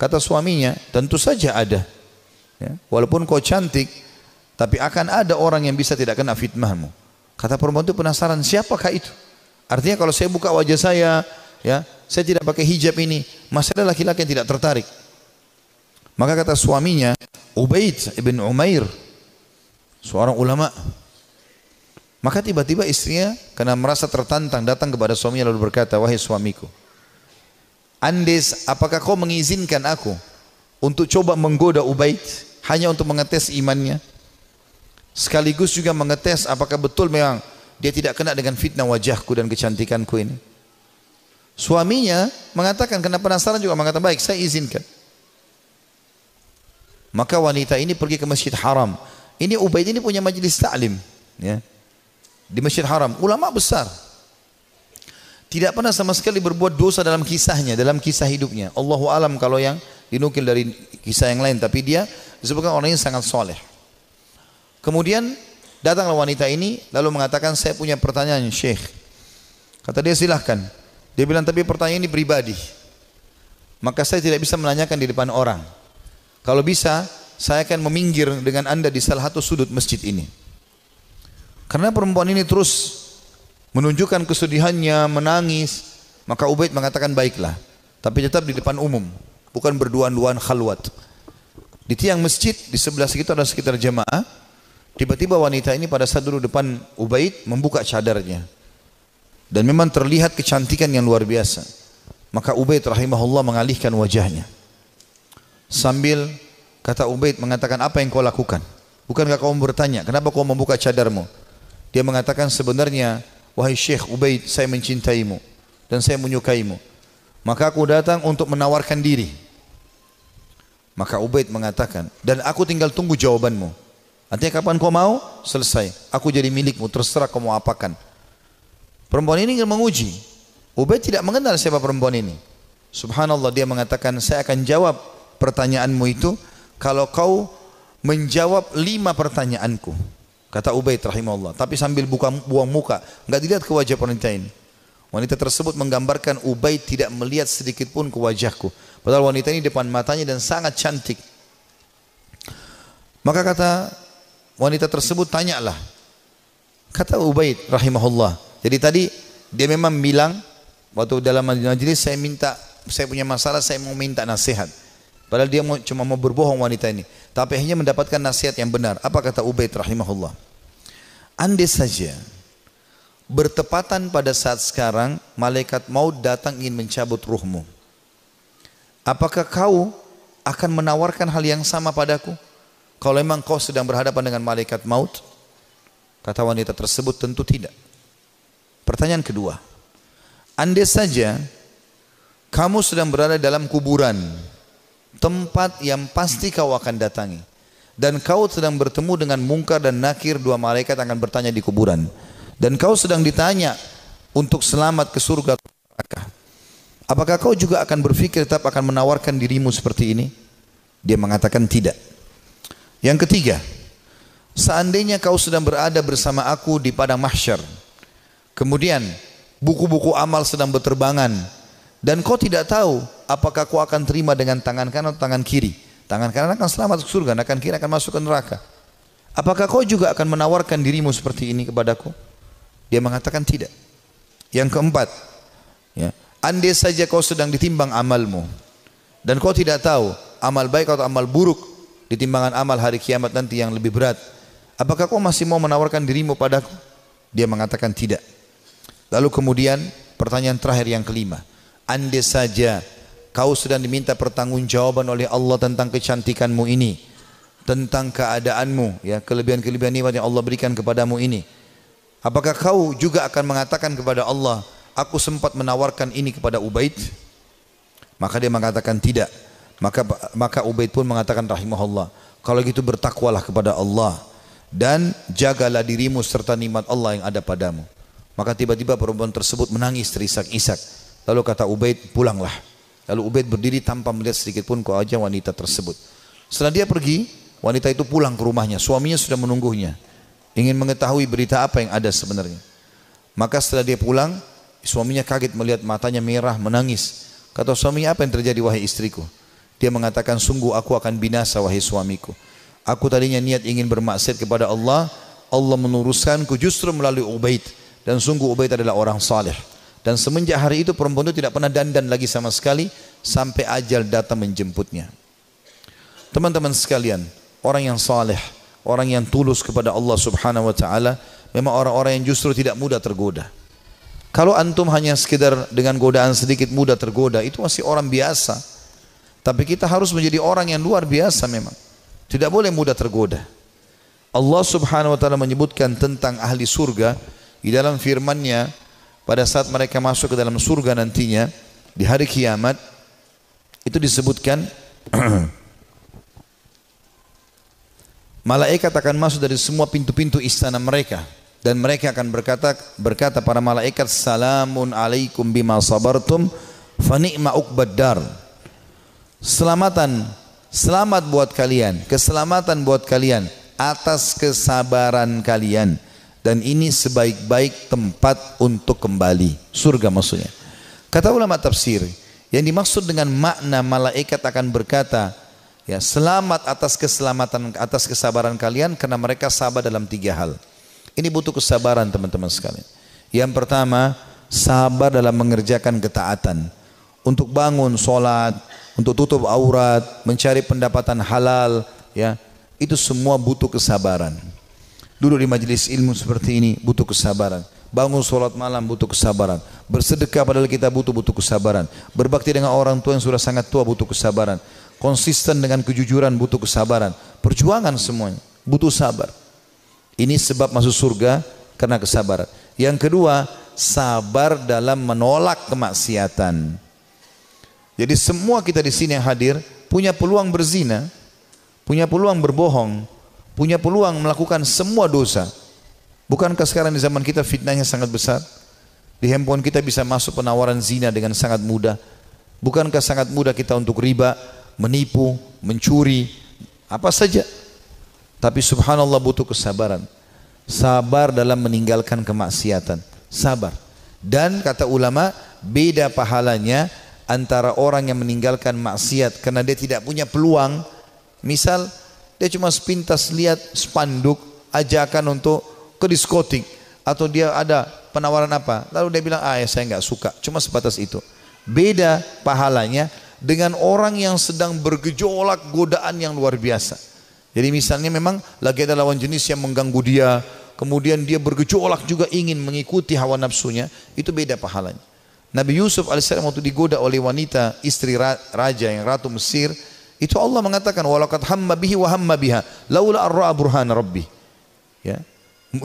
Kata suaminya, tentu saja ada. Ya, walaupun kau cantik, tapi akan ada orang yang bisa tidak kena fitnahmu. Kata perempuan itu penasaran, siapakah itu? Artinya kalau saya buka wajah saya, ya, saya tidak pakai hijab ini, masih ada laki-laki yang tidak tertarik. Maka kata suaminya, Ubaid bin Umair, seorang ulama. Maka tiba-tiba istrinya karena merasa tertantang datang kepada suaminya lalu berkata, wahai suamiku, andes apakah kau mengizinkan aku untuk coba menggoda Ubaid hanya untuk mengetes imannya, sekaligus juga mengetes apakah betul memang dia tidak kena dengan fitnah wajahku dan kecantikanku ini. Suaminya mengatakan karena penasaran juga, mengatakan baik, saya izinkan. Maka wanita ini pergi ke Masjid Haram. Ini Ubaid ini punya majlis ta'lim. Ya. di Masjid Haram. Ulama besar. Tidak pernah sama sekali berbuat dosa dalam kisahnya, dalam kisah hidupnya. Allahu alam kalau yang dinukil dari kisah yang lain, tapi dia disebutkan orangnya sangat soleh. Kemudian datanglah wanita ini lalu mengatakan, saya punya pertanyaan Syekh. Kata dia, silahkan. Dia bilang, tapi pertanyaan ini pribadi, maka saya tidak bisa menanyakan di depan orang. Kalau bisa, saya akan meminggir dengan anda di salah satu sudut masjid ini. Karena perempuan ini terus menunjukkan kesedihannya, menangis, maka Ubaid mengatakan baiklah, tapi tetap di depan umum, bukan berduaan-duaan khalwat. Di tiang masjid di sebelah sekitar ada sekitar jemaah. Tiba-tiba wanita ini pada saat duduk depan Ubaid membuka cadarnya, dan memang terlihat kecantikan yang luar biasa. Maka Ubaid rahimahullah mengalihkan wajahnya, sambil kata Ubaid mengatakan, apa yang kau lakukan? Bukankah kau bertanya kenapa kau membuka cadarmu? Dia mengatakan, sebenarnya wahai Syekh Ubaid, saya mencintaimu dan saya menyukaimu, maka aku datang untuk menawarkan diri. Maka Ubaid mengatakan, dan aku tinggal tunggu jawabanmu. Artinya kapan kau mau, selesai, aku jadi milikmu, terserah kau mau apakan. Perempuan ini ingin menguji. Ubaid tidak mengenal siapa perempuan ini. Subhanallah, dia mengatakan, saya akan jawab pertanyaanmu itu kalau kau menjawab lima pertanyaanku. Kata Ubaid rahimahullah, tapi sambil buka, buang muka, enggak dilihat ke wajah wanita ini. Wanita tersebut menggambarkan Ubaid tidak melihat sedikit pun ke wajahku. Padahal wanita ini depan matanya dan sangat cantik. Maka kata wanita tersebut, tanyalah. Kata Ubaid rahimahullah. Jadi tadi dia memang bilang waktu dalam majelis, saya minta, saya punya masalah, saya mau minta nasihat. Padahal dia cuma mau berbohong wanita ini, tapi akhirnya mendapatkan nasihat yang benar. Apa kata Ubaid rahimahullah? Andai saja bertepatan pada saat sekarang malaikat maut datang ingin mencabut ruhmu, apakah kau akan menawarkan hal yang sama padaku kalau memang kau sedang berhadapan dengan malaikat maut? Kata wanita tersebut, tentu tidak. Pertanyaan kedua, andai saja kamu sedang berada dalam kuburan, tempat yang pasti kau akan datangi, dan kau sedang bertemu dengan Mungkar dan Nakir, dua malaikat akan bertanya di kuburan, dan kau sedang ditanya untuk selamat ke surga atau neraka, apakah kau juga akan berpikir tetap akan menawarkan dirimu seperti ini? Dia mengatakan tidak. Yang ketiga, seandainya kau sedang berada bersama aku di padang mahsyar, kemudian buku-buku amal sedang berterbangan, dan kau tidak tahu apakah kau akan terima dengan tangan kanan atau tangan kiri. Tangan kanan akan selamat ke surga, tangan kiri akan masuk ke neraka. Apakah kau juga akan menawarkan dirimu seperti ini kepadaku? Dia mengatakan tidak. Yang keempat, ya, andai saja kau sedang ditimbang amalmu, dan kau tidak tahu amal baik atau amal buruk di timbangan amal hari kiamat nanti yang lebih berat, apakah kau masih mau menawarkan dirimu padaku? Dia mengatakan tidak. Lalu kemudian pertanyaan terakhir yang kelima, andai saja kau sedang diminta pertanggungjawaban oleh Allah tentang kecantikanmu ini, tentang keadaanmu, ya, kelebihan-kelebihan nikmat yang Allah berikan kepadamu ini, apakah kau juga akan mengatakan kepada Allah, aku sempat menawarkan ini kepada Ubaid? Maka dia mengatakan tidak. Maka maka Ubaid pun mengatakan rahimahullah, kalau gitu bertakwalah kepada Allah dan jagalah dirimu serta nikmat Allah yang ada padamu. Maka tiba-tiba perempuan tersebut menangis terisak-isak. Lalu kata Ubaid, pulanglah. Lalu Ubaid berdiri tanpa melihat sedikit pun ke wajah wanita tersebut. Setelah dia pergi, wanita itu pulang ke rumahnya. Suaminya sudah menunggunya, ingin mengetahui berita apa yang ada sebenarnya. Maka setelah dia pulang, suaminya kaget melihat matanya merah, menangis. Kata suaminya, apa yang terjadi wahai istriku? Dia mengatakan, sungguh aku akan binasa wahai suamiku. Aku tadinya niat ingin bermaksiat kepada Allah, Allah meluruskanku justru melalui Ubaid. Dan sungguh Ubaid adalah orang saleh. Dan semenjak hari itu perempuan itu tidak pernah dandan lagi sama sekali sampai ajal datang menjemputnya. Teman-teman sekalian, orang yang saleh, orang yang tulus kepada Allah Subhanahu wa taala memang orang-orang yang justru tidak mudah tergoda. Kalau antum hanya sekedar dengan godaan sedikit mudah tergoda, itu masih orang biasa. Tapi kita harus menjadi orang yang luar biasa memang. Tidak boleh mudah tergoda. Allah Subhanahu wa taala menyebutkan tentang ahli surga di dalam firman-Nya, pada saat mereka masuk ke dalam surga nantinya di hari kiamat, itu disebutkan malaikat akan masuk dari semua pintu-pintu istana mereka dan mereka akan berkata berkata para malaikat, salamun alaikum bima sabartum fa ni'ma uqbad dar. Selamatan, selamat buat kalian, keselamatan buat kalian atas kesabaran kalian, dan ini sebaik-baik tempat untuk kembali, surga maksudnya. Kata ulama tafsir, yang dimaksud dengan makna malaikat akan berkata, ya, selamat atas keselamatan, atas kesabaran kalian, karena mereka sabar dalam tiga hal. Ini butuh kesabaran teman-teman sekalian. Yang pertama, sabar dalam mengerjakan ketaatan. Untuk bangun sholat, untuk tutup aurat, mencari pendapatan halal, ya, itu semua butuh kesabaran. Duduk di majelis ilmu seperti ini butuh kesabaran. Bangun sholat malam butuh kesabaran. Bersedekah padahal kita butuh butuh kesabaran. Berbakti dengan orang tua yang sudah sangat tua butuh kesabaran. Konsisten dengan kejujuran butuh kesabaran. Perjuangan semuanya butuh sabar. Ini sebab masuk surga karena kesabaran. Yang kedua, sabar dalam menolak kemaksiatan. Jadi semua kita di sini yang hadir punya peluang berzina, punya peluang berbohong, punya peluang melakukan semua dosa. Bukankah sekarang di zaman kita fitnahnya sangat besar? Di handphone kita bisa masuk penawaran zina dengan sangat mudah. Bukankah sangat mudah kita untuk riba, menipu, mencuri, apa saja? Tapi subhanallah butuh kesabaran. Sabar dalam meninggalkan kemaksiatan. Sabar. Dan kata ulama, beda pahalanya antara orang yang meninggalkan maksiat karena dia tidak punya peluang. Misal dia cuma sepintas lihat spanduk ajakan untuk ke diskotik, atau dia ada penawaran apa, lalu dia bilang, ah ya, saya nggak suka. Cuma sebatas itu. Beda pahalanya dengan orang yang sedang bergejolak godaan yang luar biasa. Jadi misalnya memang lagi ada lawan jenis yang mengganggu dia, kemudian dia bergejolak juga ingin mengikuti hawa nafsunya, itu beda pahalanya. Nabi Yusuf alaihissalam waktu digoda oleh wanita, istri raja yang ratu Mesir, itu Allah mengatakan, walaqad hamma bihi wa hamma biha laula arra'a burhana rabbih. Ya.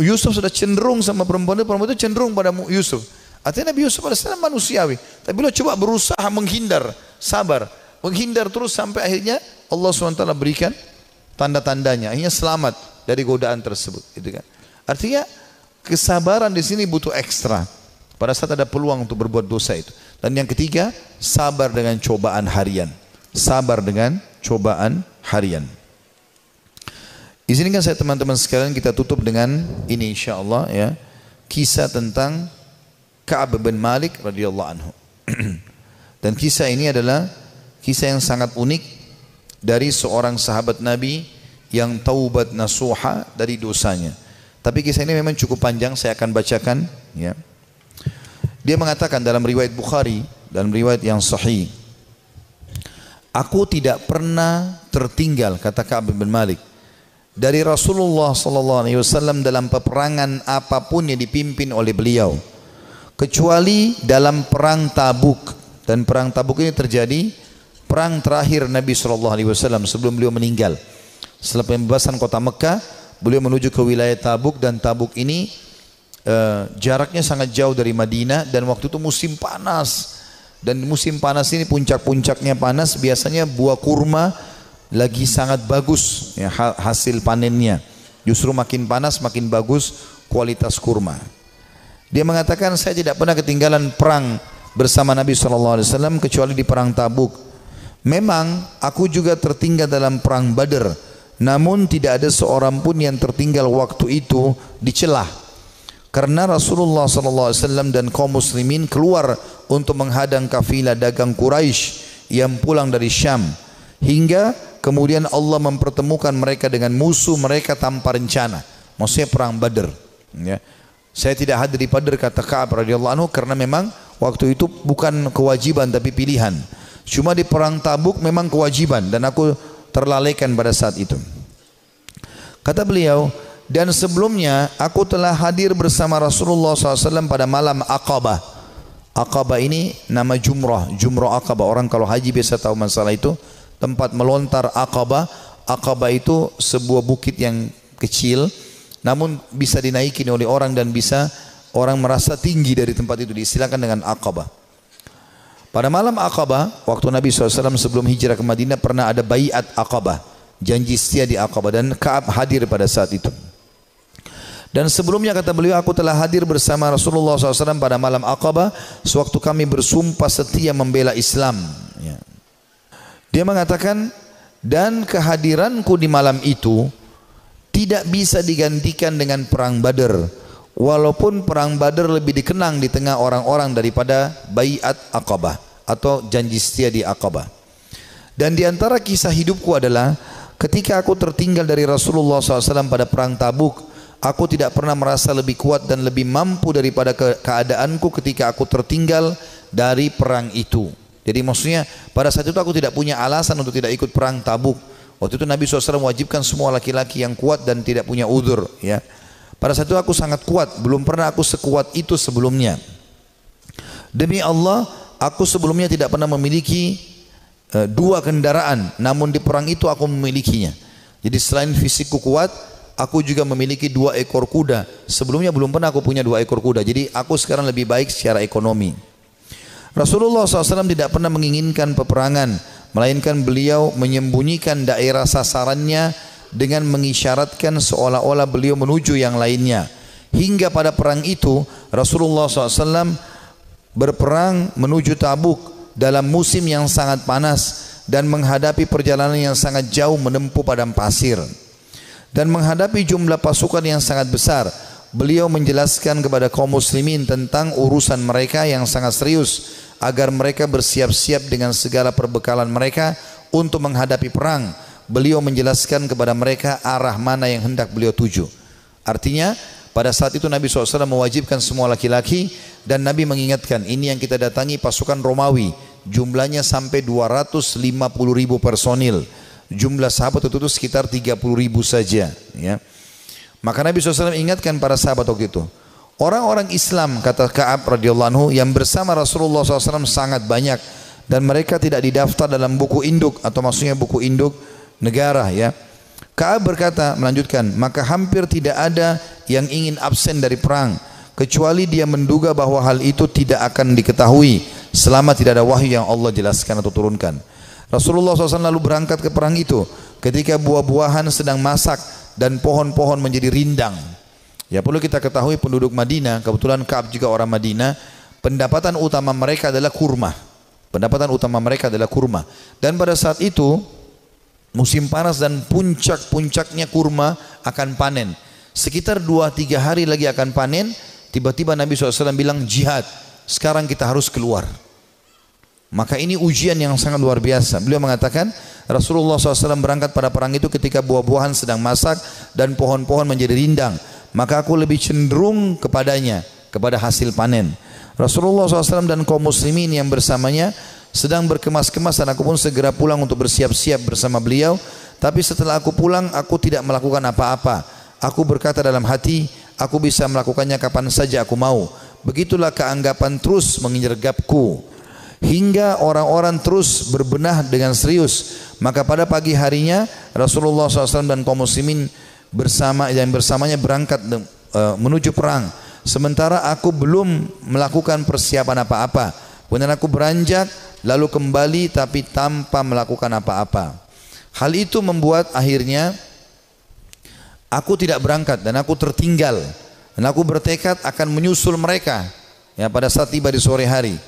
Yusuf sudah cenderung sama perempuan itu, perempuan itu cenderung pada Yusuf. Artinya Nabi Yusuf alaihissalam manusiawi, tapi beliau coba berusaha menghindar, sabar, menghindar terus sampai akhirnya Allah subhanahu wa taala berikan tanda-tandanya, akhirnya selamat dari godaan tersebut, gitu kan. Artinya kesabaran di sini butuh ekstra pada saat ada peluang untuk berbuat dosa itu. Dan yang ketiga, sabar dengan cobaan harian. Sabar dengan cobaan harian. Izinkan saya teman-teman sekalian kita tutup dengan ini insyaallah, ya. Kisah tentang Ka'ab bin Malik radhiyallahu anhu. Dan kisah ini adalah kisah yang sangat unik dari seorang sahabat Nabi yang taubat nasuha dari dosanya. Tapi kisah ini memang cukup panjang, saya akan bacakan, ya. Dia mengatakan dalam riwayat Bukhari, dalam riwayat yang sahih, aku tidak pernah tertinggal, kata Ka'ab bin Malik, dari Rasulullah shallallahu alaihi wasallam dalam peperangan apapun yang dipimpin oleh beliau, kecuali dalam perang Tabuk. Dan perang Tabuk ini terjadi perang terakhir Nabi shallallahu alaihi wasallam sebelum beliau meninggal. Setelah pembebasan kota Mekah, beliau menuju ke wilayah Tabuk, dan Tabuk ini e, jaraknya sangat jauh dari Madinah, dan waktu itu musim panas. Dan musim panas ini puncak-puncaknya panas, biasanya buah kurma lagi sangat bagus, ya, hasil panennya. Justru makin panas makin bagus kualitas kurma. Dia mengatakan, saya tidak pernah ketinggalan perang bersama Nabi shallallahu alaihi wasallam kecuali di perang Tabuk. Memang aku juga tertinggal dalam perang Badar, namun tidak ada seorang pun yang tertinggal waktu itu dicelah, karena Rasulullah shallallahu alaihi wasallam dan kaum muslimin keluar untuk menghadang kafilah dagang Quraisy yang pulang dari Syam, hingga kemudian Allah mempertemukan mereka dengan musuh mereka tanpa rencana. Maksudnya perang Badar, ya. Saya tidak hadir di Badar, kata Ka'ab radhiyallahu anhu, karena memang waktu itu bukan kewajiban tapi pilihan. Cuma di perang Tabuk memang kewajiban, dan aku terlalaikan pada saat itu. Kata beliau, dan sebelumnya aku telah hadir bersama Rasulullah shallallahu alaihi wasallam pada malam Aqabah. Aqabah ini nama jumrah, jumrah Aqabah. Orang kalau haji biasa tahu masalah itu, tempat melontar Aqabah. Aqabah itu sebuah bukit yang kecil, namun bisa dinaikin oleh orang dan bisa orang merasa tinggi dari tempat itu, disilakan dengan Aqabah. Pada malam Aqabah, waktu Nabi shallallahu alaihi wasallam sebelum hijrah ke Madinah, pernah ada baiat Aqabah, janji setia di Aqabah, dan Ka'ab hadir pada saat itu. Dan sebelumnya kata beliau, aku telah hadir bersama Rasulullah shallallahu alaihi wasallam pada malam Aqabah sewaktu kami bersumpah setia membela Islam. Dia mengatakan, dan kehadiranku di malam itu tidak bisa digantikan dengan perang Badar, walaupun perang Badar lebih dikenang di tengah orang-orang daripada Bai'at Aqabah atau janji setia di Aqabah. Dan diantara kisah hidupku adalah ketika aku tertinggal dari Rasulullah shallallahu alaihi wasallam pada perang Tabuk, aku tidak pernah merasa lebih kuat dan lebih mampu daripada ke keadaanku ketika aku tertinggal dari perang itu. Jadi maksudnya pada saat itu aku tidak punya alasan untuk tidak ikut perang Tabuk. Waktu itu Nabi shallallahu alaihi wasallam wajibkan semua laki-laki yang kuat dan tidak punya udzur. Ya. Pada saat itu aku sangat kuat, belum pernah aku sekuat itu sebelumnya. Demi Allah, aku sebelumnya tidak pernah memiliki uh, dua kendaraan, namun di perang itu aku memilikinya. Jadi selain fisikku kuat, aku juga memiliki dua ekor kuda. Sebelumnya belum pernah aku punya dua ekor kuda. Jadi aku sekarang lebih baik secara ekonomi. Rasulullah shallallahu alaihi wasallam tidak pernah menginginkan peperangan, melainkan beliau menyembunyikan daerah sasarannya dengan mengisyaratkan seolah-olah beliau menuju yang lainnya. Hingga pada perang itu Rasulullah shallallahu alaihi wasallam berperang menuju Tabuk dalam musim yang sangat panas dan menghadapi perjalanan yang sangat jauh menempuh padang pasir. Dan menghadapi jumlah pasukan yang sangat besar, beliau menjelaskan kepada kaum muslimin tentang urusan mereka yang sangat serius agar mereka bersiap-siap dengan segala perbekalan mereka untuk menghadapi perang. Beliau menjelaskan kepada mereka arah mana yang hendak beliau tuju. Artinya pada saat itu Nabi shallallahu alaihi wasallam mewajibkan semua laki-laki dan Nabi mengingatkan, ini yang kita datangi pasukan Romawi, jumlahnya sampai dua ratus lima puluh ribu personil. Jumlah sahabat itu, itu sekitar tiga puluh ribu saja. Ya. Maka Nabi shallallahu alaihi wasallam ingatkan para sahabat waktu itu. Orang-orang Islam, kata Ka'ab radhiyallahu anhu, yang bersama Rasulullah shallallahu alaihi wasallam sangat banyak. Dan mereka tidak didaftar dalam buku induk, atau maksudnya buku induk negara. Ya. Ka'ab berkata, melanjutkan, maka hampir tidak ada yang ingin absen dari perang, kecuali dia menduga bahwa hal itu tidak akan diketahui selama tidak ada wahyu yang Allah jelaskan atau turunkan. Rasulullah shallallahu alaihi wasallam lalu berangkat ke perang itu ketika buah-buahan sedang masak dan pohon-pohon menjadi rindang. Ya, perlu kita ketahui penduduk Madinah, kebetulan Ka'ab juga orang Madinah, pendapatan utama mereka adalah kurma. Pendapatan utama mereka adalah kurma. Dan pada saat itu musim panas dan puncak-puncaknya kurma akan panen. Sekitar dua tiga hari lagi akan panen, tiba-tiba Nabi shallallahu alaihi wasallam bilang jihad, sekarang kita harus keluar. Maka ini ujian yang sangat luar biasa. Beliau mengatakan Rasulullah shallallahu alaihi wasallam berangkat pada perang itu ketika buah-buahan sedang masak dan pohon-pohon menjadi rindang. Maka aku lebih cenderung kepadanya, kepada hasil panen. Rasulullah shallallahu alaihi wasallam dan kaum muslimin yang bersamanya sedang berkemas-kemas dan aku pun segera pulang untuk bersiap-siap bersama beliau. Tapi setelah aku pulang, aku tidak melakukan apa-apa. Aku berkata dalam hati, aku bisa melakukannya kapan saja aku mau. Begitulah keanggapan terus mengergapku. Hingga orang-orang terus berbenah dengan serius. Maka pada pagi harinya Rasulullah shallallahu alaihi wasallam dan kaum muslimin bersama dan bersamanya berangkat uh, menuju perang. Sementara aku belum melakukan persiapan apa-apa. Kemudian aku beranjak lalu kembali tapi tanpa melakukan apa-apa. Hal itu membuat akhirnya aku tidak berangkat dan aku tertinggal. Dan aku bertekad akan menyusul mereka ya, pada saat tiba di sore hari.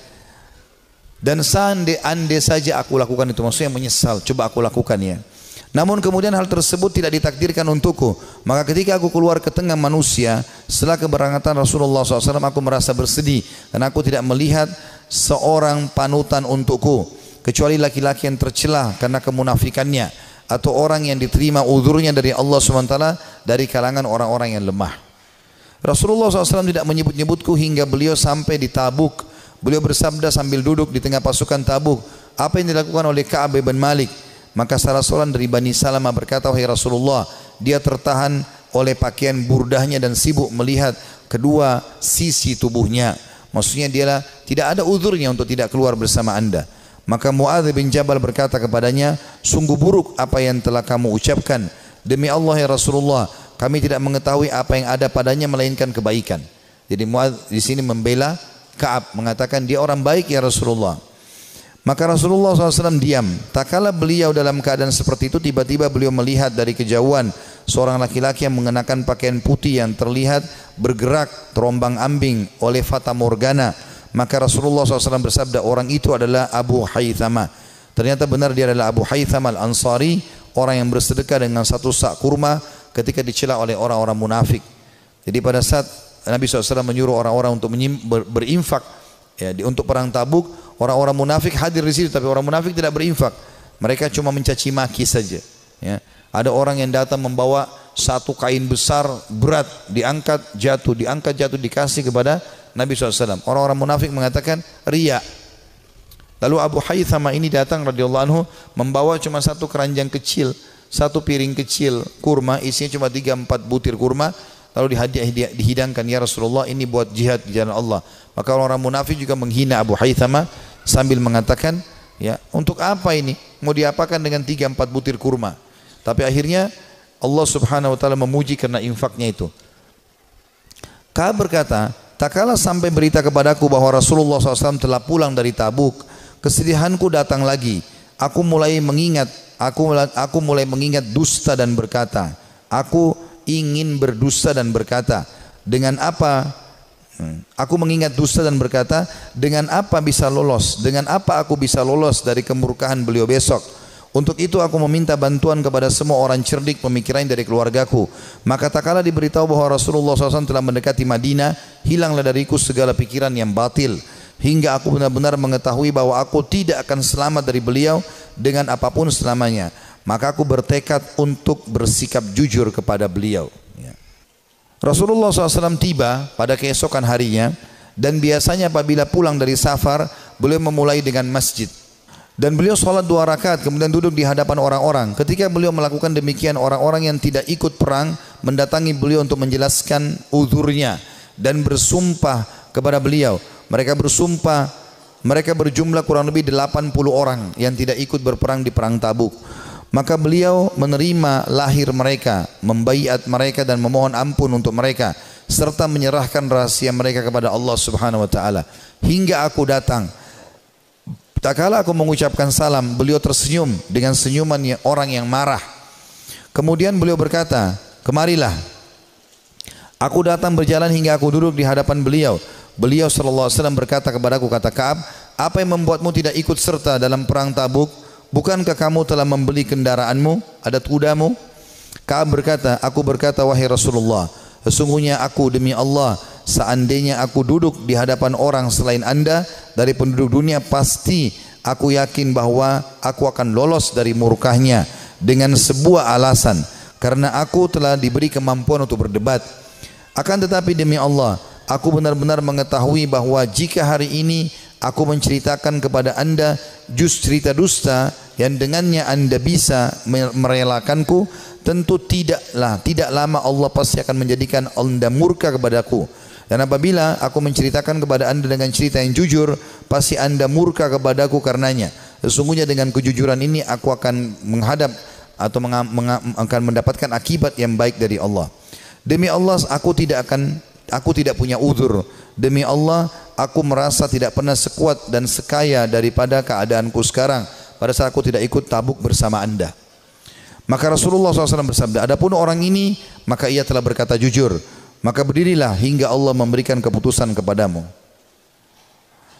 Dan seandainya saja aku lakukan itu, maksudnya menyesal, coba aku lakukan ya. Namun kemudian hal tersebut tidak ditakdirkan untukku. Maka ketika aku keluar ke tengah manusia, setelah keberangkatan Rasulullah shallallahu alaihi wasallam, aku merasa bersedih. Dan aku tidak melihat seorang panutan untukku, kecuali laki-laki yang tercela karena kemunafikannya, atau orang yang diterima udhurnya dari Allah subhanahu wa taala dari kalangan orang-orang yang lemah. Rasulullah shallallahu alaihi wasallam tidak menyebut-nyebutku hingga beliau sampai di Tabuk. Beliau bersabda sambil duduk di tengah pasukan Tabuk, apa yang dilakukan oleh Ka'ab bin Malik? Maka salah seorang dari Bani Salama berkata, wahai Rasulullah, dia tertahan oleh pakaian burdahnya dan sibuk melihat kedua sisi tubuhnya. Maksudnya dia tidak ada udhurnya untuk tidak keluar bersama anda. Maka Muadz bin Jabal berkata kepadanya, sungguh buruk apa yang telah kamu ucapkan. Demi Allah ya Rasulullah, kami tidak mengetahui apa yang ada padanya melainkan kebaikan. Jadi Muadz di sini membela Ka'ab, mengatakan dia orang baik ya Rasulullah. Maka Rasulullah shallallahu alaihi wasallam diam. Tak kala beliau dalam keadaan seperti itu, tiba-tiba beliau melihat dari kejauhan seorang laki-laki yang mengenakan pakaian putih yang terlihat bergerak terombang-ambing oleh fata morgana. Maka Rasulullah shallallahu alaihi wasallam bersabda, orang itu adalah Abu Khaithamah. Ternyata benar dia adalah Abu Khaithamah Al-Ansari, orang yang bersedekah dengan satu sak kurma ketika dicela oleh orang-orang munafik. Jadi pada saat Nabi shallallahu alaihi wasallam menyuruh orang-orang untuk berinfak ya, untuk perang Tabuk, orang-orang munafik hadir di situ, tapi orang munafik tidak berinfak. Mereka cuma mencaci maki saja. Ya. Ada orang yang datang membawa satu kain besar berat, diangkat jatuh, diangkat jatuh dikasih kepada Nabi shallallahu alaihi wasallam. Orang-orang munafik mengatakan ria. Lalu Abu Khaithamah ini datang radhiyallahu anhu membawa cuma satu keranjang kecil, satu piring kecil kurma, isinya cuma tiga empat butir kurma. Lalu dihadiah, dihidangkan, ya Rasulullah ini buat jihad di jalan Allah. Maka orang-orang munafik juga menghina Abu Khaithamah sambil mengatakan, ya untuk apa ini? Mau diapakan dengan tiga empat butir kurma? Tapi akhirnya Allah subhanahu wa ta'ala memuji karena infaknya itu. Ka'ab berkata, tak kala sampai berita kepadaku bahwa Rasulullah shallallahu alaihi wasallam telah pulang dari Tabuk, kesedihanku datang lagi. Aku mulai mengingat, aku, aku mulai mengingat dusta dan berkata, aku ingin berdusta dan berkata, dengan apa aku mengingat dusta dan berkata, dengan apa bisa lolos, dengan apa aku bisa lolos dari kemurkaan beliau besok. Untuk itu aku meminta bantuan kepada semua orang cerdik pemikirannya dari keluargaku. Maka tak kala diberitahu bahwa Rasulullah shallallahu alaihi wasallam telah mendekati Madinah, hilanglah dariku segala pikiran yang batil, hingga aku benar-benar mengetahui bahwa aku tidak akan selamat dari beliau dengan apapun selamanya. Maka aku bertekad untuk bersikap jujur kepada beliau. Ya. Rasulullah shallallahu alaihi wasallam tiba pada keesokan harinya, dan biasanya apabila pulang dari safar, beliau memulai dengan masjid. Dan beliau sholat dua rakaat, kemudian duduk di hadapan orang-orang. Ketika beliau melakukan demikian, orang-orang yang tidak ikut perang mendatangi beliau untuk menjelaskan uzurnya dan bersumpah kepada beliau. Mereka bersumpah, mereka berjumlah kurang lebih delapan puluh orang yang tidak ikut berperang di perang Tabuk. Maka beliau menerima lahir mereka, membaiat mereka dan memohon ampun untuk mereka, serta menyerahkan rahasia mereka kepada Allah subhanahu wa ta'ala. Hingga aku datang, tak kala aku mengucapkan salam, beliau tersenyum dengan senyuman orang yang marah. Kemudian beliau berkata, kemarilah. Aku datang berjalan hingga aku duduk di hadapan beliau. Beliau shallallahu alaihi wasallam berkata kepadaku, kata Ka'ab, apa yang membuatmu tidak ikut serta dalam perang Tabuk? Bukankah kamu telah membeli kendaraanmu, adat kudamu? Ka'ab berkata, aku berkata, wahai Rasulullah, sesungguhnya aku demi Allah, seandainya aku duduk di hadapan orang selain anda dari penduduk dunia, pasti aku yakin bahwa aku akan lolos dari murkahnya dengan sebuah alasan, karena aku telah diberi kemampuan untuk berdebat. Akan tetapi demi Allah, aku benar-benar mengetahui bahwa jika hari ini aku menceritakan kepada anda just cerita dusta yang dengannya anda bisa merelakanku, tentu tidaklah, tidak lama Allah pasti akan menjadikan anda murka kepadaku. Dan apabila aku menceritakan kepada anda dengan cerita yang jujur, pasti anda murka kepadaku karenanya. Sesungguhnya dengan kejujuran ini aku akan menghadap atau akan mendapatkan akibat yang baik dari Allah. Demi Allah, aku tidak akan, aku tidak punya uzur. Demi Allah, aku merasa tidak pernah sekuat dan sekaya daripada keadaanku sekarang pada saat aku tidak ikut Tabuk bersama anda. Maka Rasulullah shallallahu alaihi wasallam bersabda, adapun orang ini, maka ia telah berkata jujur. Maka berdirilah hingga Allah memberikan keputusan kepadamu.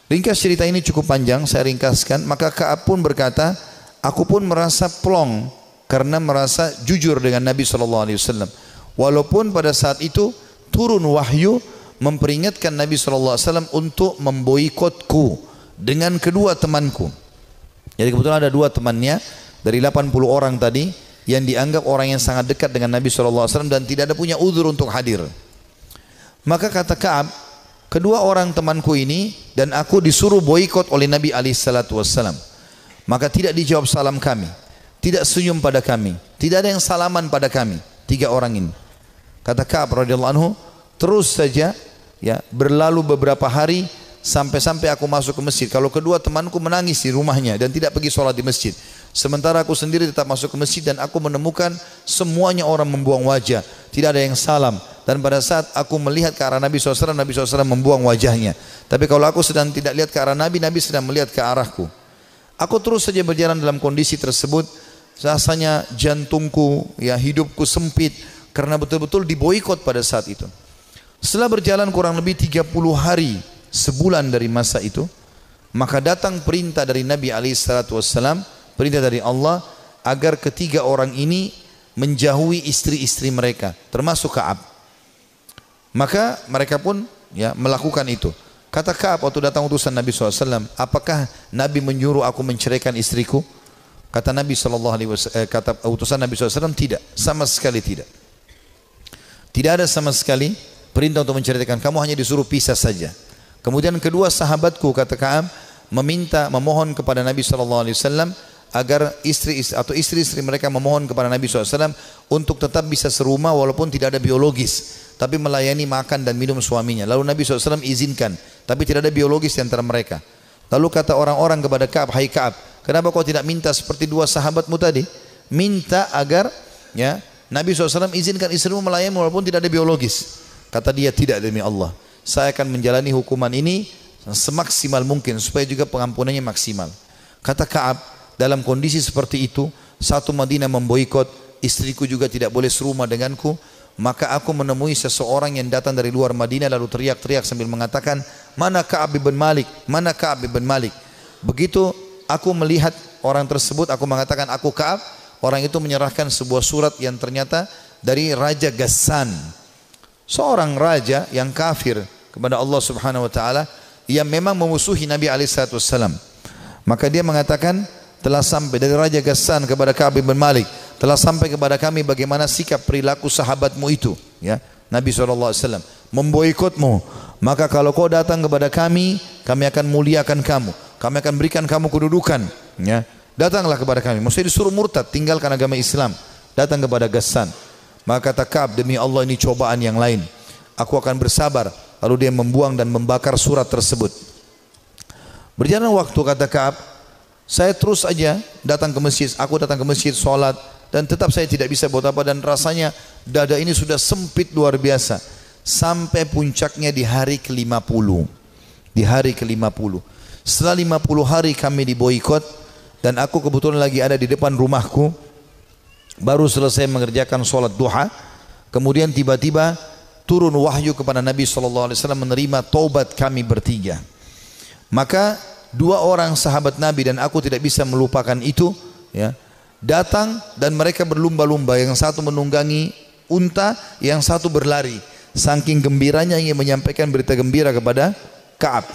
Ringkas cerita ini cukup panjang, saya ringkaskan. Maka Ka'ab pun berkata, aku pun merasa plong karena merasa jujur dengan Nabi shallallahu alaihi wasallam. Walaupun pada saat itu turun wahyu memperingatkan Nabi shallallahu alaihi wasallam untuk memboikotku dengan kedua temanku. Jadi kebetulan ada dua temannya dari delapan puluh orang tadi yang dianggap orang yang sangat dekat dengan Nabi shallallahu alaihi wasallam dan tidak ada punya uzur untuk hadir. Maka kata Ka'ab, kedua orang temanku ini dan aku disuruh boikot oleh Nabi shallallahu alaihi wasallam. Maka tidak dijawab salam kami, tidak senyum pada kami, tidak ada yang salaman pada kami, tiga orang ini. Kata Ka'ab radhiyallahu anhu, terus saja ya, berlalu beberapa hari sampai-sampai aku masuk ke masjid. Kalau kedua temanku menangis di rumahnya dan tidak pergi sholat di masjid, sementara aku sendiri tetap masuk ke masjid, dan aku menemukan semuanya orang membuang wajah, tidak ada yang salam. Dan pada saat aku melihat ke arah Nabi shallallahu alaihi wasallam, Nabi shallallahu alaihi wasallam membuang wajahnya. Tapi kalau aku sedang tidak lihat ke arah Nabi, Nabi sedang melihat ke arahku. Aku terus saja berjalan dalam kondisi tersebut Rasanya jantungku, ya hidupku sempit, karena betul-betul diboikot pada saat itu. Setelah berjalan kurang lebih tiga puluh hari, sebulan dari masa itu, maka datang perintah dari Nabi shallallahu alaihi wasallam, perintah dari Allah, agar ketiga orang ini menjauhi istri-istri mereka, termasuk Ka'ab. Maka mereka pun ya melakukan itu. Kata Ka'ab waktu datang utusan Nabi shallallahu alaihi wasallam, apakah Nabi menyuruh aku menceraikan istriku? Kata Nabi shallallahu alaihi wasallam, eh, kata utusan Nabi shallallahu alaihi wasallam, tidak, sama sekali tidak. Tidak ada sama sekali perintah untuk menceritakan, kamu hanya disuruh pisah saja. Kemudian kedua sahabatku, kata Ka'ab, meminta, memohon kepada Nabi shallallahu alaihi wasallam agar istri atau istri-istri mereka memohon kepada Nabi shallallahu alaihi wasallam untuk tetap bisa serumah walaupun tidak ada biologis, tapi melayani makan dan minum suaminya. Lalu Nabi shallallahu alaihi wasallam izinkan, tapi tidak ada biologis di antara mereka. Lalu kata orang-orang kepada Ka'ab, hai Ka'ab, kenapa kau tidak minta seperti dua sahabatmu tadi? Minta agar ya Nabi shallallahu alaihi wasallam izinkan istrimu melayani walaupun tidak ada biologis. Kata dia, tidak, demi Allah, saya akan menjalani hukuman ini semaksimal mungkin supaya juga pengampunannya maksimal. Kata Ka'ab, dalam kondisi seperti itu, satu Madinah memboikot, istriku juga tidak boleh serumah denganku, maka aku menemui seseorang yang datang dari luar Madinah lalu teriak-teriak sambil mengatakan, mana Ka'ab bin Malik, mana Ka'ab bin Malik. Begitu aku melihat orang tersebut, aku mengatakan, aku Ka'ab. Orang itu menyerahkan sebuah surat yang ternyata dari Raja Ghassan, seorang raja yang kafir kepada Allah Subhanahu Wa Taala, yang memang memusuhi Nabi shallallahu alaihi wasallam. Maka dia mengatakan, telah sampai dari Raja Ghassan kepada Ka'ab bin Malik, telah sampai kepada kami bagaimana sikap perilaku sahabatmu itu, ya Nabi shallallahu alaihi wasallam, memboikotmu. Maka kalau kau datang kepada kami, kami akan muliakan kamu, kami akan berikan kamu kedudukan, ya. Datanglah kepada kami. Maksudnya disuruh murtad, tinggalkan agama Islam. Datang kepada Ghassan. Maka kata Ka'ab, demi Allah ini cobaan yang lain, aku akan bersabar. Lalu dia membuang dan membakar surat tersebut. Berjalan waktu, kata Ka'ab, saya terus aja datang ke masjid. Aku datang ke masjid, sholat, dan tetap saya tidak bisa buat apa. Dan rasanya dada ini sudah sempit luar biasa. Sampai puncaknya di hari ke lima puluh. Di hari ke lima puluh. Setelah lima puluh hari kami diboikot, dan aku kebetulan lagi ada di depan rumahku, baru selesai mengerjakan sholat duha. Kemudian tiba-tiba turun wahyu kepada Nabi shallallahu alaihi wasallam menerima taubat kami bertiga. Maka dua orang sahabat Nabi, dan aku tidak bisa melupakan itu, ya, datang dan mereka berlumba-lumba. Yang satu menunggangi unta, yang satu berlari. Saking gembiranya ingin menyampaikan berita gembira kepada Ka'ab.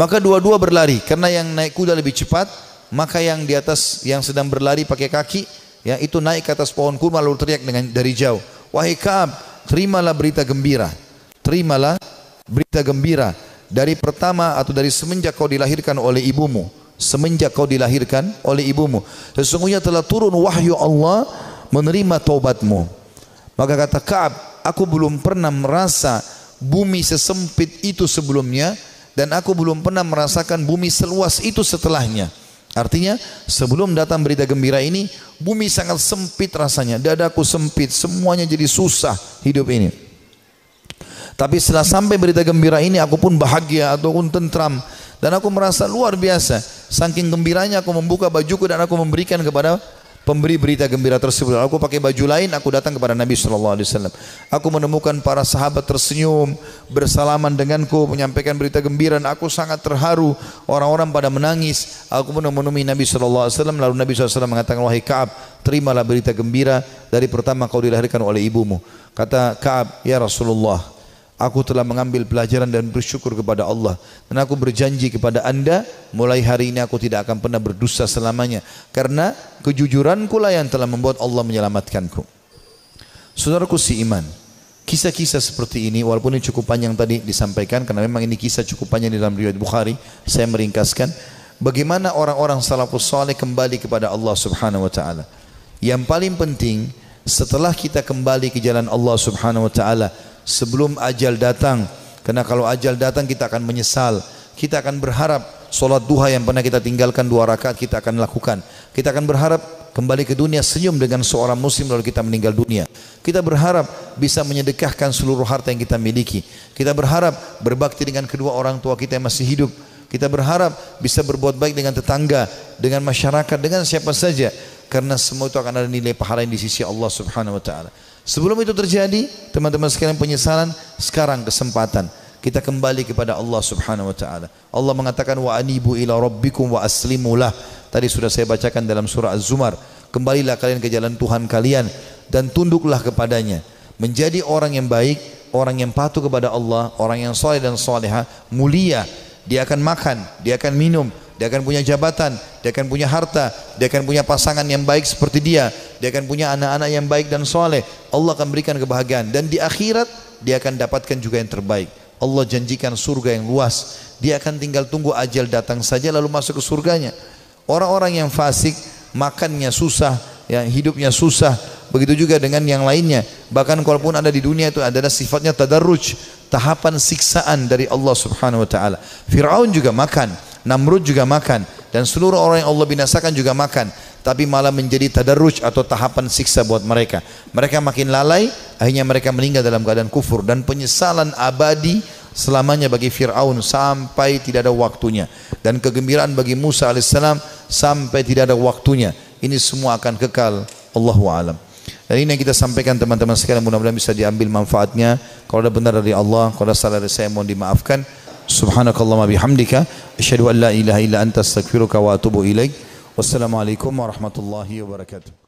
Maka dua-dua berlari, karena yang naik kuda lebih cepat. Maka yang di atas, yang sedang berlari pakai kaki, ya, itu naik ke atas pohon kurma lalu teriak dengan dari jauh, wahai Ka'ab, terimalah berita gembira, terimalah berita gembira dari pertama atau dari semenjak kau dilahirkan oleh ibumu, semenjak kau dilahirkan oleh ibumu, sesungguhnya telah turun wahyu Allah menerima taubatmu. Maka kata Ka'ab, aku belum pernah merasa bumi sesempit itu sebelumnya, dan aku belum pernah merasakan bumi seluas itu setelahnya. Artinya sebelum datang berita gembira ini, bumi sangat sempit rasanya, dadaku sempit, semuanya jadi susah hidup ini. Tapi setelah sampai berita gembira ini, aku pun bahagia ataupun tentram, dan aku merasa luar biasa. Saking gembiranya aku membuka bajuku dan aku memberikan kepada pemberi berita gembira tersebut. Aku pakai baju lain, aku datang kepada Nabi shallallahu alaihi wasallam. Aku menemukan para sahabat tersenyum, bersalaman denganku, menyampaikan berita gembira, dan aku sangat terharu. Orang-orang pada menangis. Aku menemui Nabi shallallahu alaihi wasallam, lalu Nabi shallallahu alaihi wasallam mengatakan, wahai Ka'ab, terimalah berita gembira dari pertama kau dilahirkan oleh ibumu. Kata Ka'ab, ya Rasulullah, aku telah mengambil pelajaran dan bersyukur kepada Allah, dan aku berjanji kepada anda, mulai hari ini aku tidak akan pernah berdusta selamanya, karena kejujuranku lah yang telah membuat Allah menyelamatkanku. Saudaraku seiman, kisah-kisah seperti ini, walaupun ini cukup panjang tadi disampaikan, karena memang ini kisah cukup panjang di dalam riwayat Bukhari, saya meringkaskan bagaimana orang-orang salafus saleh kembali kepada Allah Subhanahu wa taala. Yang paling penting, setelah kita kembali ke jalan Allah Subhanahu wa taala sebelum ajal datang, karena kalau ajal datang kita akan menyesal. Kita akan berharap solat duha yang pernah kita tinggalkan dua rakaat kita akan lakukan. Kita akan berharap kembali ke dunia senyum dengan seorang muslim lalu kita meninggal dunia. Kita berharap bisa menyedekahkan seluruh harta yang kita miliki. Kita berharap berbakti dengan kedua orang tua kita yang masih hidup. Kita berharap bisa berbuat baik dengan tetangga, dengan masyarakat, dengan siapa saja. karena semua itu akan ada nilai pahala di sisi Allah Subhanahu wa taala. Sebelum itu terjadi, teman-teman sekalian, penyesalan. Sekarang kesempatan kita kembali kepada Allah Subhanahu wa taala. Allah mengatakan wa anibu ila rabbikum wa aslimu lah. Tadi sudah saya bacakan dalam surah Az-Zumar. Kembalilah kalian ke jalan Tuhan kalian dan tunduklah kepadanya. Menjadi orang yang baik, orang yang patuh kepada Allah, orang yang saleh dan salihah, mulia. Dia akan makan, dia akan minum, dia akan punya jabatan, dia akan punya harta, dia akan punya pasangan yang baik seperti dia, dia akan punya anak-anak yang baik dan saleh. Allah akan berikan kebahagiaan dan di akhirat dia akan dapatkan juga yang terbaik. Allah janjikan surga yang luas. Dia akan tinggal tunggu ajal datang saja lalu masuk ke surganya. Orang-orang yang fasik, makannya susah, yang hidupnya susah. Begitu juga dengan yang lainnya. Bahkan kalaupun ada di dunia itu adalah sifatnya tadarruj, tahapan siksaan dari Allah Subhanahu wa taala. Fir'aun juga makan, Namrud juga makan, dan seluruh orang yang Allah binasakan juga makan. Tapi malah menjadi tadarruj atau tahapan siksa buat mereka. Mereka makin lalai, akhirnya mereka meninggal dalam keadaan kufur. Dan penyesalan abadi selamanya bagi Fir'aun sampai tidak ada waktunya. Dan kegembiraan bagi Musa alaihissalam sampai tidak ada waktunya. Ini semua akan kekal, Allahu a'lam. Dan ini yang kita sampaikan teman-teman sekalian, mudah-mudahan bisa diambil manfaatnya. Kalau ada benar dari Allah, kalau ada salah dari saya mohon dimaafkan. Subhanakallahumma bihamdika, asyhadu an la ilaha illa anta astaghfiruka wa atubu ilaik. Wassalamualaikum warahmatullahi wabarakatuh.